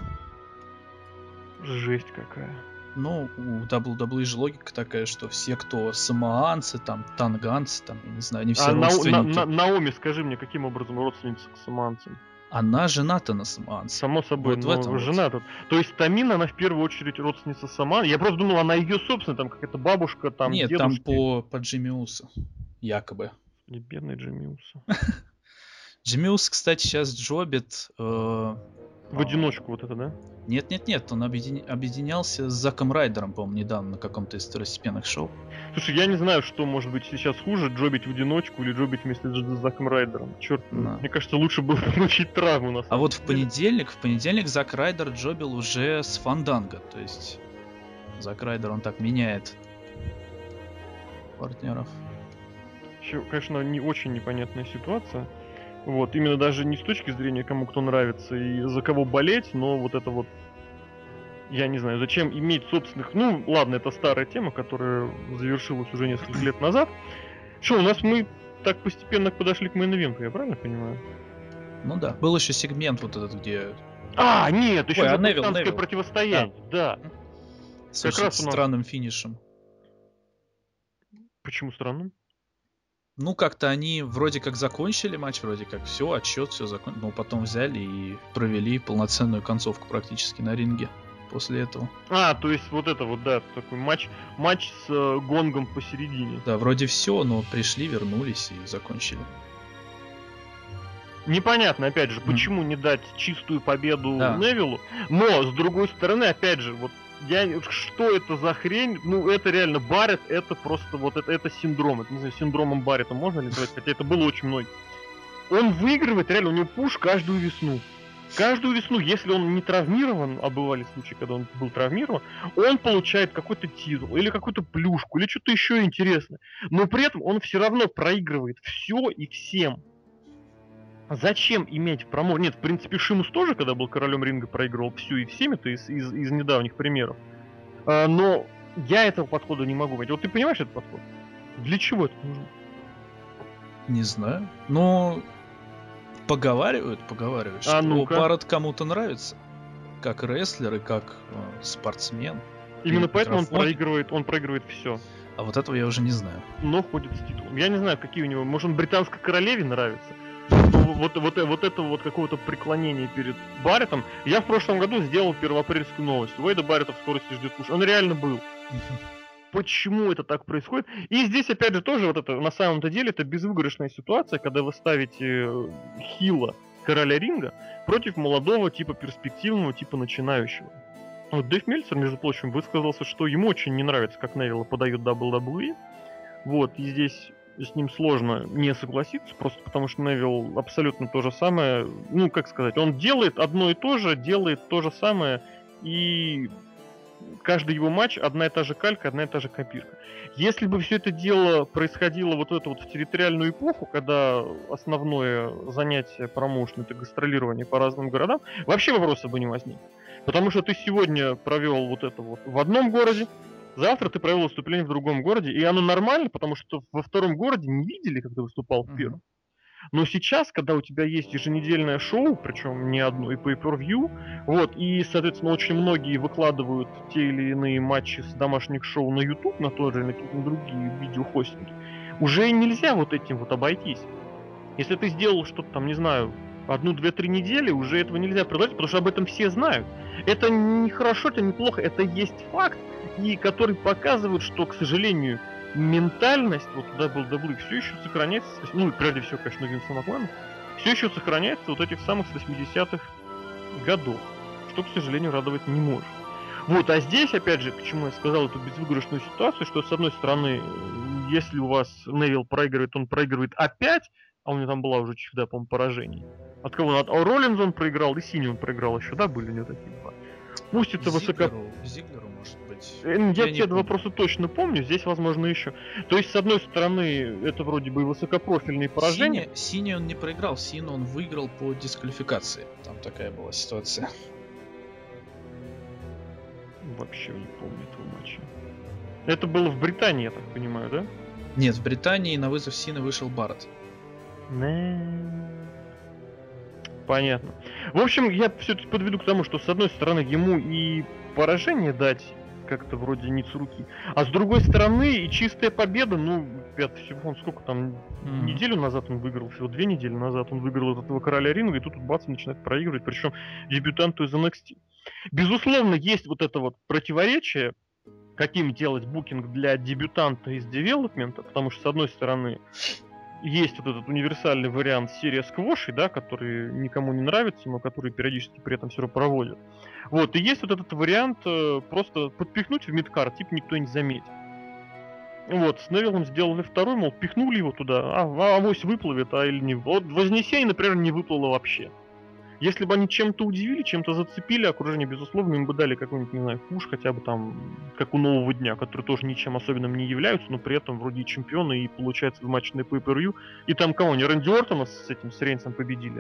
Жесть какая. Ну, у дабл ю дабл ю и же логика такая, что все, кто самоанцы, там, танганцы, там, я не знаю, они все а родственники. На, на, на, Наоми, скажи мне, каким образом родственница к самоанцам? Она жена-то на самоанце. Само собой, вот но жена тут. То есть Тамина, она в первую очередь родственница самоанца. Я просто думал, она ее собственная, там какая-то бабушка, там нет, дедушки. Там по, по Джимиусу, якобы. Не бедный Джимиуса. Джимиус, кстати, сейчас джобит... Э... В одиночку вот это, да? Нет-нет-нет, он объединя... объединялся с Заком Райдером, по-моему, недавно на каком-то из второстепенных шоу. Слушай, я не знаю, что может быть сейчас хуже, джобить в одиночку или джобить вместе с Заком Райдером. Черт, да. Мне кажется, лучше было получить травму на самом А деле. Вот в понедельник, в понедельник Зак Райдер джобил уже с Фанданго, то есть Зак Райдер, он так меняет партнеров. Еще, конечно, не очень непонятная ситуация. Вот, именно даже не с точки зрения кому кто нравится и за кого болеть, но вот это вот, я не знаю, зачем иметь собственных, ну ладно, это старая тема, которая завершилась уже несколько лет назад. Что, у нас мы так постепенно подошли к мейн-ивенту, я правильно понимаю? Ну да, был еще сегмент вот этот, где... А, нет, еще британское противостояние, да. да. С как раз странным нас... финишем. Почему странным? Ну, как-то они вроде как закончили матч, вроде как все, отсчет, все закончили. Но потом взяли и провели полноценную концовку практически на ринге после этого. А, то есть вот это вот, да, такой матч, матч с э, гонгом посередине. Да, вроде все, но пришли, вернулись и закончили. Непонятно, опять же, почему mm. не дать чистую победу да. Невиллу, но, с другой стороны, опять же, вот Я, что это за хрень? Ну, это реально Баррет, это просто вот это, это синдром. Это, не знаю, синдромом Баррета можно ли назвать, хотя это было очень много. Он выигрывает, реально, у него пуш каждую весну. Каждую весну, если он не травмирован, а бывали случаи, когда он был травмирован, он получает какой-то титул, или какую-то плюшку, или что-то еще интересное. Но при этом он все равно проигрывает все и всем. Зачем иметь промо... Нет, в принципе, Шимус тоже, когда был королем ринга, проигрывал всю и всем, это из, из, из недавних примеров. А, но я этого подхода не могу понять. Вот ты понимаешь этот подход? Для чего это нужно? Не знаю. Но поговаривают, поговаривают, а что ну-ка. Баррет кому-то нравится. Как рестлер и как э, спортсмен. Именно поэтому он проигрывает, он проигрывает все. А вот этого я уже не знаю. Но ходит с титулом. Я не знаю, какие у него... Может, он британской королеве нравится? Вот, вот, вот это вот какого-то преклонения перед Барреттом. Я в прошлом году сделал первоапрельскую новость. Уэйда Баррета в скорости ждет пуш. Он реально был. Почему это так происходит? И здесь опять же тоже вот это, на самом-то деле, это безвыигрышная ситуация, когда вы ставите хила короля ринга против молодого, типа перспективного, типа начинающего. Вот Дэйв Мельцер, между прочим, высказался, что ему очень не нравится, как Невилла подает дабл ю дабл ю и. Вот, и здесь... С ним сложно не согласиться, просто потому что Невилл абсолютно то же самое. Ну, как сказать, он делает одно и то же, делает то же самое, и каждый его матч одна и та же калька, одна и та же копирка. Если бы все это дело происходило вот это вот в территориальную эпоху, когда основное занятие промоушен — это гастролирование по разным городам, вообще вопроса бы не возникло. Потому что ты сегодня провел вот это вот в одном городе, завтра ты провел выступление в другом городе, и оно нормально, потому что во втором городе не видели, как ты выступал в первом. Но сейчас, когда у тебя есть еженедельное шоу, причем не одно, и pay-per-view, вот, и, соответственно, очень многие выкладывают те или иные матчи с домашних шоу на YouTube, на тот же, на какие-то другие видеохостинги, уже нельзя вот этим вот обойтись. Если ты сделал что-то там, не знаю, одну, две, три недели, уже этого нельзя продать, потому что об этом все знают. Это не хорошо, это не плохо, это есть факт, и который показывает, что, к сожалению, ментальность вот дабл ю дабл ю и все еще сохраняется, ну и прежде всего, конечно, Винса Макмана, все еще сохраняется вот этих самых восьмидесятых годов, что, к сожалению, радовать не может. Вот, а здесь, опять же, почему я сказал эту безвыигрышную ситуацию, что, с одной стороны, если у вас Невилл проигрывает, он проигрывает опять, а у него там была уже чехда, по-моему, поражение. От кого? От Роллинза он проиграл, и Сини он проиграл еще, да, были у него такие два. Пусть это высоко... Зиглеру, может быть. Я, я те два вопроса точно помню, здесь, возможно, еще. То есть, с одной стороны, это вроде бы и высокопрофильные поражения. Сини он не проиграл, Сини он выиграл по дисквалификации. Там такая была ситуация. Вообще не помню этого матча. Это было в Британии, я так понимаю, да? Нет, в Британии на вызов Сина вышел Баррет. Понятно. В общем, я все-таки подведу к тому, что с одной стороны ему и поражение дать как-то вроде не с руки, а с другой стороны и чистая победа, ну, ребят, всего он сколько там, mm-hmm. неделю назад он выиграл, всего две недели назад он выиграл от этого короля ринга, и тут бац, начинает проигрывать, причем дебютанту из эн экс ти. Безусловно, есть вот это вот противоречие, каким делать букинг для дебютанта из девелопмента, потому что с одной стороны... Есть вот этот универсальный вариант серии сквошей, да, который никому не нравится, но который периодически при этом все равно проводят. Вот, и есть вот этот вариант э, просто подпихнуть в мидкар, типа никто не заметит. Вот, с Невиллом сделали второй, мол, пихнули его туда, а авось выплывет, а или не. Вот Вознесение, например, не выплыло вообще. Если бы они чем-то удивили, чем-то зацепили окружение, безусловно, им бы дали какой-нибудь, не знаю, пуш, хотя бы там, как у Нового дня, которые тоже ничем особенным не являются, но при этом вроде и чемпионы, и получается в матче на пей-пер-вью. И там кого? Не Рэнди Ортона с этим, с Рейнсом победили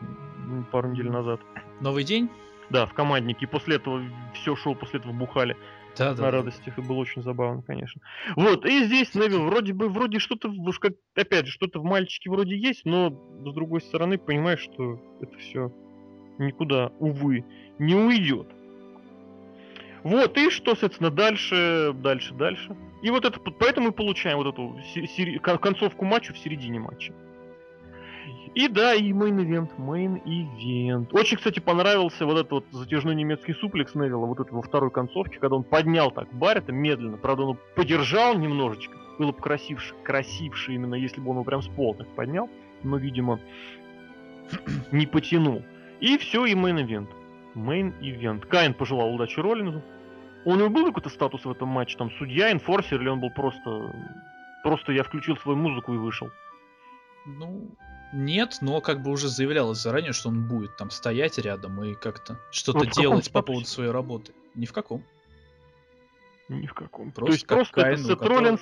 пару недель назад. Новый день? Да, в команднике. И после этого все шоу после этого бухали. Да, на да, радостях, да. И было очень забавно, конечно. Вот, и здесь Невилл вроде бы, вроде что-то, уж как, опять же, что-то в мальчике вроде есть, но с другой стороны понимаешь, что это все... никуда, увы, не уйдет. Вот, и что, соответственно, дальше, дальше, дальше. И вот это, поэтому мы получаем вот эту сери- концовку матча в середине матча. И да, и мейн-ивент, мейн-ивент. Очень, кстати, понравился вот этот вот затяжной немецкий суплекс Невилла, вот это во второй концовке, когда он поднял так Баррета медленно, правда, он подержал немножечко, было бы красивше, красивше именно, если бы он его прям с пола так поднял, но, видимо, не потянул. И все, и мейн-ивент. Мейн-ивент. Кайн пожелал удачи Роллинзу. У него был какой-то статус в этом матче? Там судья, инфорсер, или он был просто... Просто я включил свою музыку и вышел? Ну, нет, но как бы уже заявлялось заранее, что он будет там стоять рядом и как-то что-то вот делать статусе? По поводу своей работы. Ни в каком. Ни в каком. Просто То есть как просто Кайн, Сет Роллинз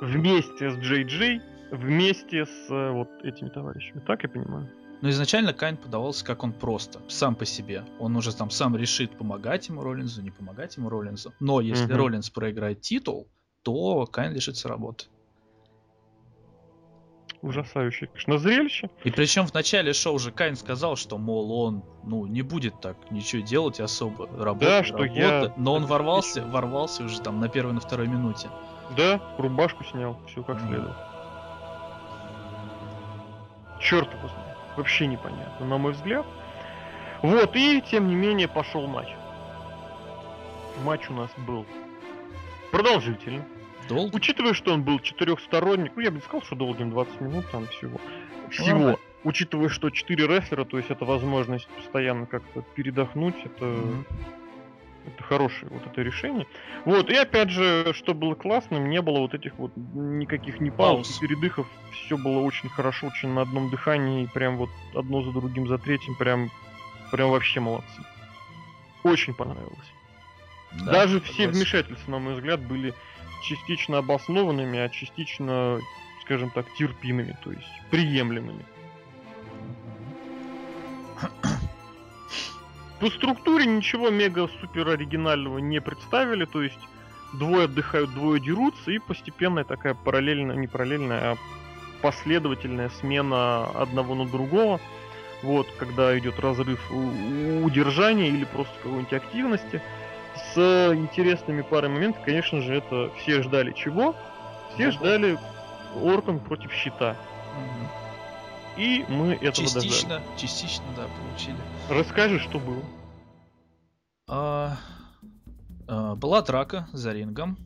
вместе с Джей Джей, вместе с вот этими товарищами. Так я понимаю? Но изначально Кайн подавался как он просто, сам по себе. Он уже там сам решит, помогать ему Роллинзу, не помогать ему Роллинзу. Но если mm-hmm. Роллинз проиграет титул, то Кайн лишится работы. Ужасающее, конечно, зрелище. И причем в начале шоу же Кайн сказал, что, мол, он ну, не будет так ничего делать особо, работать, да, что работа, я... но он ворвался, ворвался уже там на первой, на второй минуте. Да, рубашку снял, все как mm-hmm. следует. Черт его знает. Вообще непонятно, на мой взгляд. Вот, и тем не менее пошел матч. Матч у нас был продолжительный. Долго? Учитывая, что он был четырехсторонник, ну я бы не сказал, что долгим, двадцать минут там всего. Всего. А-а-а. Учитывая, что четыре рестлера, то есть это возможность постоянно как-то передохнуть, это... Mm-hmm. Это хорошее вот это решение. Вот, и опять же, что было классным, не было вот этих вот никаких ни пауз, ни передыхов. Все было очень хорошо, очень на одном дыхании, прям вот одно за другим, за третьим, прям, прям вообще молодцы. Очень понравилось. Да, даже все вмешательства, на мой взгляд, были частично обоснованными, а частично, скажем так, терпимыми, то есть приемлемыми. По структуре ничего мега-супер оригинального не представили, то есть двое отдыхают, двое дерутся, и постепенная такая параллельная, не параллельная, а последовательная смена одного на другого, вот, когда идет разрыв удержания или просто какой-нибудь активности. С интересными парой моментов, конечно же, это все ждали чего? Все ждали Ортон против Щита. И мы этого частично, дожали. Частично, да, получили. Расскажи, что было. А, а, была драка за рингом.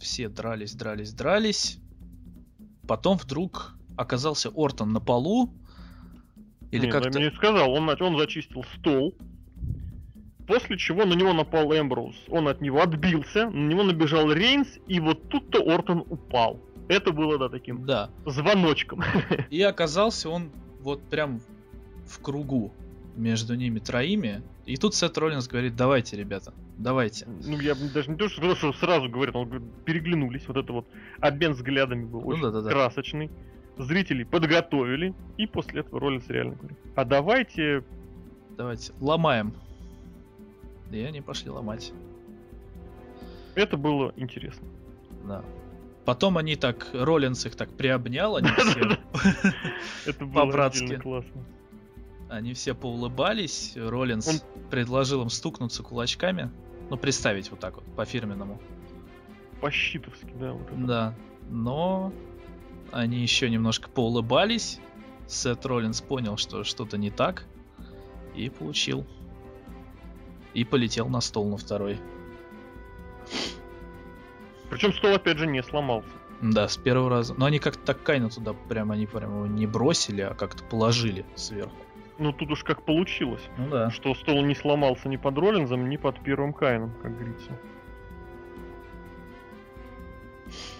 Все дрались, дрались, дрались. Потом вдруг оказался Ортон на полу. Или как-то... Не сказал, он, он зачистил стол. После чего на него напал Эмброуз. Он от него отбился, на него набежал Рейнс, и вот тут-то Ортон упал. Это было, да, таким да. звоночком. И оказался он вот прям в кругу между ними троими. И тут Сет Роллинз говорит: давайте, ребята, давайте. Ну, я даже не то, что, что сразу говорит, он говорит, переглянулись. Вот это вот обмен взглядами был ну, очень да, да, да. красочный. Зрителей подготовили. И после этого Роллинз реально говорит: а давайте... Давайте, ломаем. Да и они пошли ломать. Это было интересно. Да. Потом они так, Роллинз их так приобнял, они все по-братски. Они все поулыбались, Роллинз предложил им стукнуться кулачками. Ну, приставить вот так вот, по-фирменному. По-щитовски, да. Да, но они еще немножко поулыбались. Сет Роллинз понял, что что-то не так, и получил. И полетел на стол на второй. Причем стол, опять же, не сломался. Да, с первого раза. Но они как-то так Кайна туда прям, они прям его не бросили, а как-то положили сверху. Ну тут уж как получилось. Ну, да. Что стол не сломался ни под Роллинзом, ни под первым Кайном, как говорится.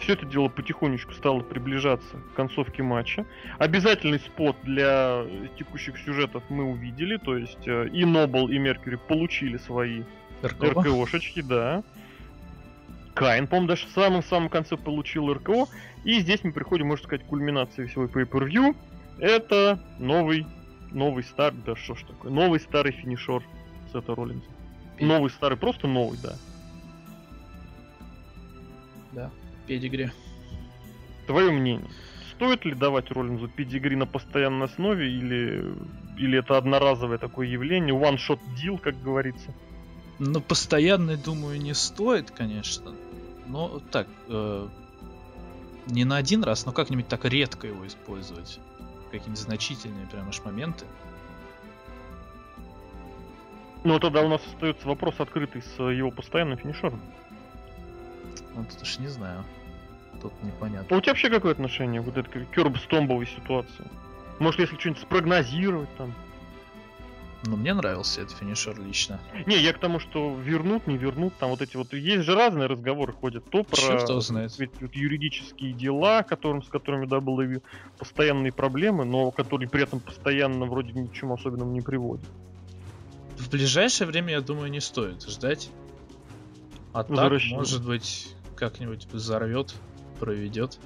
Все это дело потихонечку стало приближаться к концовке матча. Обязательный спот для текущих сюжетов мы увидели. То есть и Нобл, и Меркьюри получили свои РКОшечки, да. Кайн, по-моему, даже в самом-самом конце получил РКО. И здесь мы приходим, можно сказать, к кульминации всего pay-per-view. Это новый, новый старый, да что ж такое, новый старый финишер Сета Роллинза. Новый старый, просто новый, да. Да, педигри. Твое мнение, стоит ли давать Роллинзу педигри на постоянной основе, или, или это одноразовое такое явление, one-shot deal, как говорится? Ну, постоянной, думаю, не стоит, конечно. Но так, э, не на один раз, но как-нибудь так редко его использовать. Какие-нибудь значительные прям уж моменты. Ну, тогда у нас остается вопрос открытый с его постоянным финишером. Ну, тут уж не знаю. Тут непонятно. А у тебя вообще какое отношение вот это к Кёрбстомбовой ситуации? Может, если что-нибудь спрогнозировать там? Ну, мне нравился этот финишер лично. Не, я к тому, что вернут, не вернут, там вот эти вот... Есть же разные разговоры ходят, то Черт про знает. юридические дела, которым, с которыми дабл ю дабл ю и постоянные проблемы, но которые при этом постоянно вроде ни к чему особенному не приводят. В ближайшее время, я думаю, не стоит ждать. А так, может быть, как-нибудь взорвет, проведет.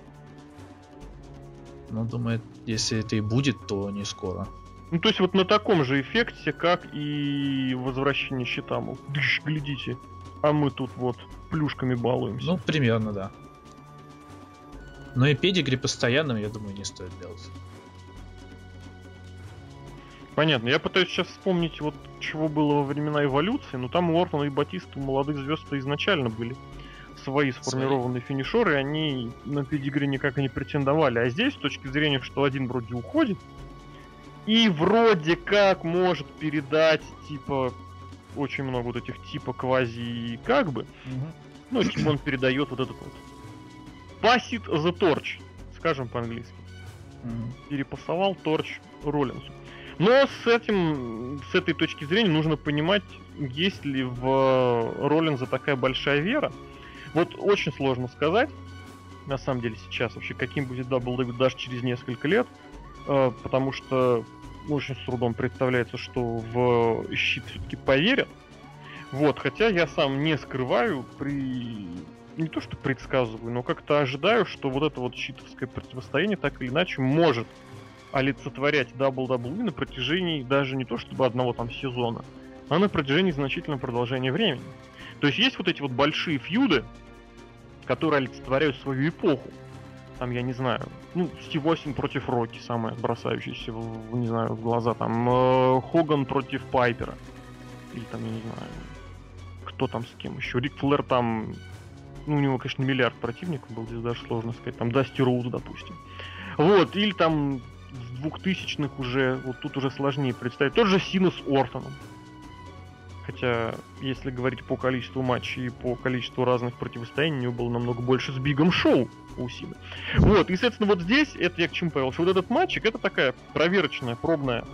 Но, думаю, если это и будет, то не скоро. Ну, то есть вот на таком же эффекте, как и возвращение щита, мол, дыш, глядите, а мы тут вот плюшками балуемся. Ну, примерно, да. Но и педигри постоянным, я думаю, не стоит делать. Понятно. Я пытаюсь сейчас вспомнить, вот чего было во времена эволюции, но там у Ортона и Батиста, у молодых звезд изначально были свои сформированные свои. финишеры, и они на педигри никак и не претендовали. А здесь, с точки зрения, что один вроде уходит, и вроде как может передать, типа, очень много вот этих типа квази как бы. Угу. Ну, чем он передает вот этот вот. Pass it the torch, скажем по-английски. Угу. Перепасовал торч Роллинсу. Но с этим, с этой точки зрения нужно понимать, есть ли в Роллинза такая большая вера. Вот очень сложно сказать, на самом деле, сейчас вообще, каким будет дабл ю дабл ю и даже через несколько лет. Потому что очень с трудом представляется, что в щит все-таки поверят. Вот, хотя я сам не скрываю, при... не то что предсказываю, но как-то ожидаю, что вот это вот щитовское противостояние так или иначе может олицетворять дабл ю дабл ю и на протяжении даже не то чтобы одного там сезона, а на протяжении значительного продолжения времени. То есть есть вот эти вот большие фьюды, которые олицетворяют свою эпоху. Там, я не знаю, ну, Стив Остин против Рокки, самое бросающееся, в, не знаю, в глаза, там, э, Хоган против Пайпера, или там, я не знаю, кто там с кем еще, Рик Флэр там, ну, у него, конечно, миллиард противников был, здесь даже сложно сказать, там, Дасти Роуз, допустим, вот, или там в двухтысячных уже, вот тут уже сложнее представить. Тот же Сина с Ортоном. Хотя, если говорить по количеству матчей и по количеству разных противостояний, у него было намного больше с Бигом Шоу у Сина. Вот, и, соответственно, вот здесь, это я к чему повел, что вот этот матчик, это такая проверочная, пробная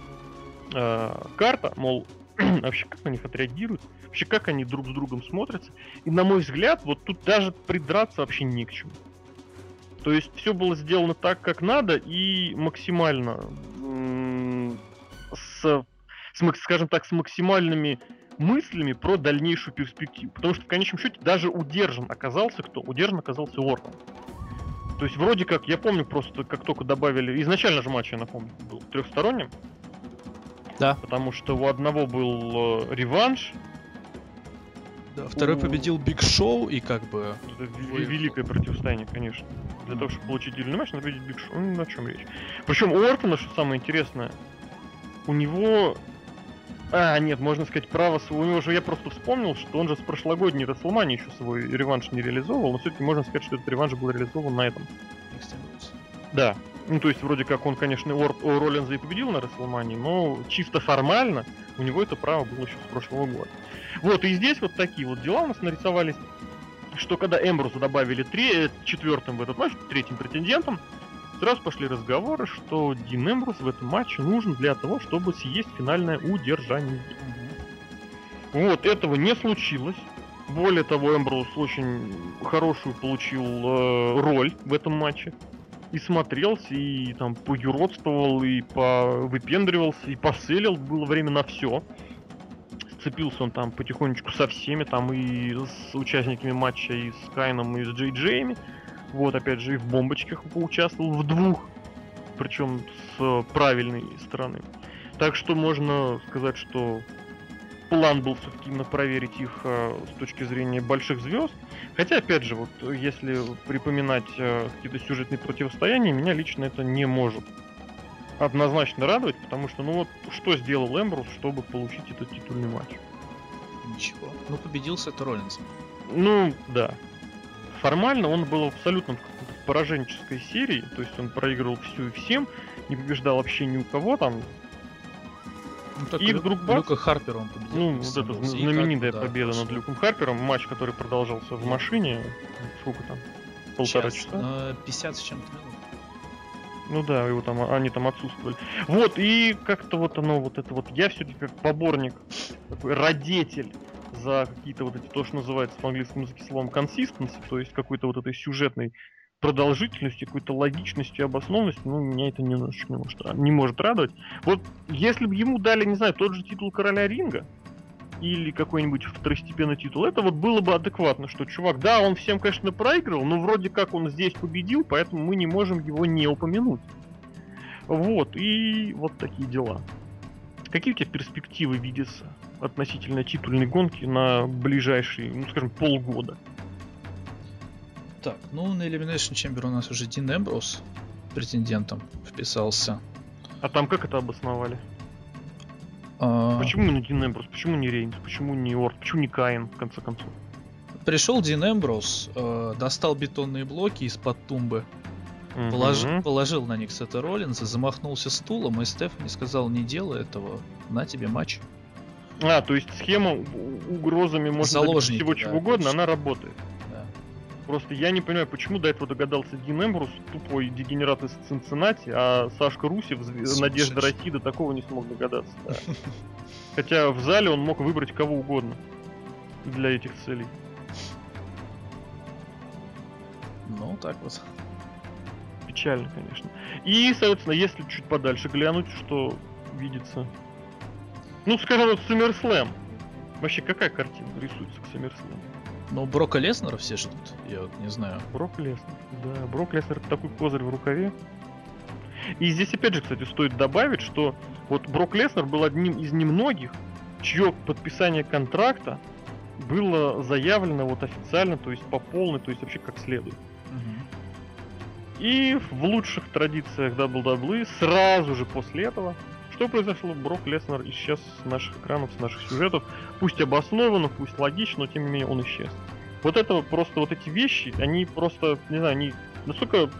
э, карта, мол, вообще как на них отреагируют, вообще как они друг с другом смотрятся. И, на мой взгляд, вот тут даже придраться вообще не к чему. То есть все было сделано так, как надо, и максимально, м- с, с, скажем так, с максимальными мыслями про дальнейшую перспективу. Потому что в конечном счете даже удержан оказался кто? Удержан оказался Ортон. То есть вроде как, я помню просто, как только добавили... Изначально же матч, я напомню, был трехсторонним. Да. Потому что у одного был э, реванш. Да, второй у... победил Биг Шоу и как бы... Это в- великое противостояние, конечно. Для mm-hmm. того, чтобы получить дельный матч, надо победить Биг Шоу. Ну, о чем речь. Причем у Ортона, что самое интересное, у него... А, нет, можно сказать, право своего. У него же, я просто вспомнил, что он же с прошлогодней Рестлмании еще свой реванш не реализовывал, но все-таки можно сказать, что этот реванш был реализован на этом. Да. Ну, то есть, вроде как он, конечно, Ор... Роллинза и победил на Рестлмании, но чисто формально у него это право было еще с прошлого года. Вот, и здесь вот такие вот дела у нас нарисовались, что когда Эмброза добавили три... четвертым в этот матч, третьим претендентом, сразу пошли разговоры, что Дин Эмброуз в этом матче нужен для того, чтобы съесть финальное удержание. Mm-hmm. Вот, этого не случилось. Более того, Эмброуз очень хорошую получил э, роль в этом матче. И смотрелся, и там поюродствовал, и повыпендривался, и поселил. Было время на все. Сцепился он там потихонечку со всеми, там и с участниками матча, и с Кайном, и с Джей Джейми. Вот, опять же, и в бомбочках поучаствовал, в двух, причем с правильной стороны. Так что можно сказать, что план был все-таки именно проверить их э, с точки зрения больших звезд. Хотя, опять же, вот если припоминать э, какие-то сюжетные противостояния, меня лично это не может однозначно радовать, потому что, ну вот, что сделал Эмброуз, чтобы получить этот титульный матч? Ничего. Ну, победил Сет Роллинз. Ну, да. Формально он был абсолютно в какой-то пораженческой серии, то есть он проигрывал всю и всем, не побеждал вообще ни у кого там. Ну, так и вдруг бац... Люка Харпера он победил. Ну, вот эта знаменитая как, победа да, над да. Люком Харпером, матч, который продолжался в машине, сколько там, полтора Час, часа? пятьдесят с чем-то минут. Ну да, его там, они там отсутствовали. Вот, и как-то вот оно, вот это вот, я все-таки как поборник, такой родитель за какие-то вот эти, то, что называется в английском языке словом consistency, то есть какой-то вот этой сюжетной продолжительностью, какой-то логичностью и обоснованностью, ну, меня это немножечко не может, не может радовать. Вот если бы ему дали, не знаю, тот же титул Короля Ринга или какой-нибудь второстепенный титул, это вот было бы адекватно, что чувак, да, он всем, конечно, проиграл, но вроде как он здесь победил, поэтому мы не можем его не упомянуть. Вот, и вот такие дела. Какие у тебя перспективы видятся относительно титульной гонки на ближайшие, ну скажем, полгода? Так, ну на Elimination Chamber у нас уже Дин Эмброуз претендентом вписался. А там как это обосновали? А... Почему именно Дин Эмброуз? Почему не Рейнс? Почему не Орт? Почему не Каин, в конце концов? Пришел Дин Эмброуз, э, достал бетонные блоки из-под тумбы, mm-hmm. положи, положил на них Сета Роллинза, замахнулся стулом, и Стефани сказал, не делай этого, на тебе матч. А, то есть схема угрозами можно добиться всего чего да, угодно, точно. Она работает. Да. Просто я не понимаю, почему до этого догадался Дин Эмброуз, тупой дегенерат из Цинциннати, а Сашка Русев, Надежда России, до такого не смог догадаться. Да. Хотя в зале он мог выбрать кого угодно для этих целей. Ну, так вот. Печально, конечно. И, соответственно, если чуть подальше глянуть, что видится... Ну, скажем, вот SummerSlam. Вообще, какая картина рисуется к SummerSlam? Ну, Брока Леснера все ждут, я вот не знаю. Брок Леснер, да. Брок Леснер — это такой козырь в рукаве. И здесь, опять же, кстати, стоит добавить, что вот Брок Леснер был одним из немногих, чье подписание контракта было заявлено вот официально, то есть по полной, то есть вообще как следует. Угу. И в лучших традициях дабл ю дабл ю и сразу же после этого... Что произошло? Брок Леснер исчез с наших экранов, с наших сюжетов. Пусть обоснованно, пусть логично, но тем не менее он исчез. Вот это просто, вот эти вещи, они просто, не знаю, они настолько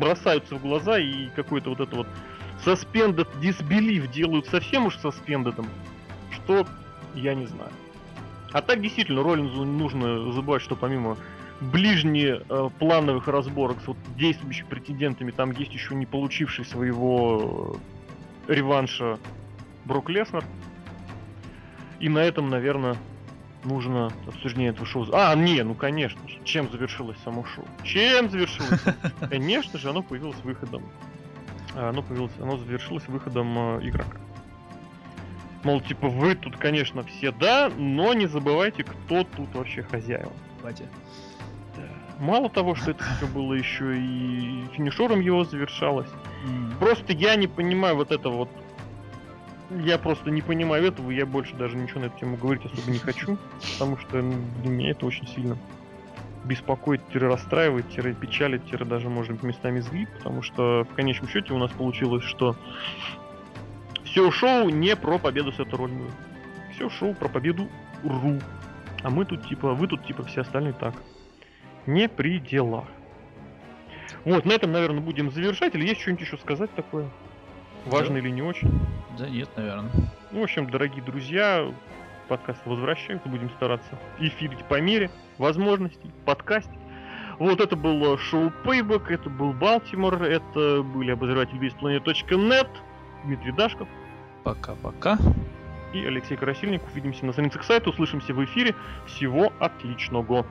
бросаются в глаза, и какое-то вот это вот Suspended Disbelief делают совсем уж саспендетом, что я не знаю. А так действительно Роллинзу нужно забывать, что помимо ближнеплановых разборок с вот действующими претендентами, там есть еще не получивший своего реванша Брок Леснер. И на этом, наверное, нужно обсуждение этого шоу. А, не, ну конечно же. Чем завершилось само шоу? Чем завершилось? Конечно же, оно появилось выходом. Оно появилось, оно завершилось выходом игрока. Мол, типа, вы тут, конечно, все да, но не забывайте, кто тут вообще хозяин. Хватит. Мало того, что это все было еще и финишером его завершалось. Mm. Просто я не понимаю вот это вот. Я просто не понимаю этого, я больше даже ничего на эту тему говорить особо не хочу, потому что для меня это очень сильно беспокоит, расстраивает, печалит, даже, может быть, местами злит, потому что в конечном счете у нас получилось, что все шоу не про победу Сета Роллинза. Все шоу про победу Ру. А мы тут типа, вы тут типа все остальные так. Не при делах. Вот, на этом, наверное, будем завершать. Или есть что-нибудь еще сказать такое? Важно да. Или не очень? Да нет, наверное. Ну, в общем, дорогие друзья, подкаст возвращается, будем стараться эфирить по мере возможностей, подкаст. Вот это было шоу Payback, это был Балтимор, это были обозреватели бейспланет точка нет, Дмитрий Дашков. Пока-пока. И Алексей Красильников. Увидимся на страницах сайта, услышимся в эфире. Всего отличного.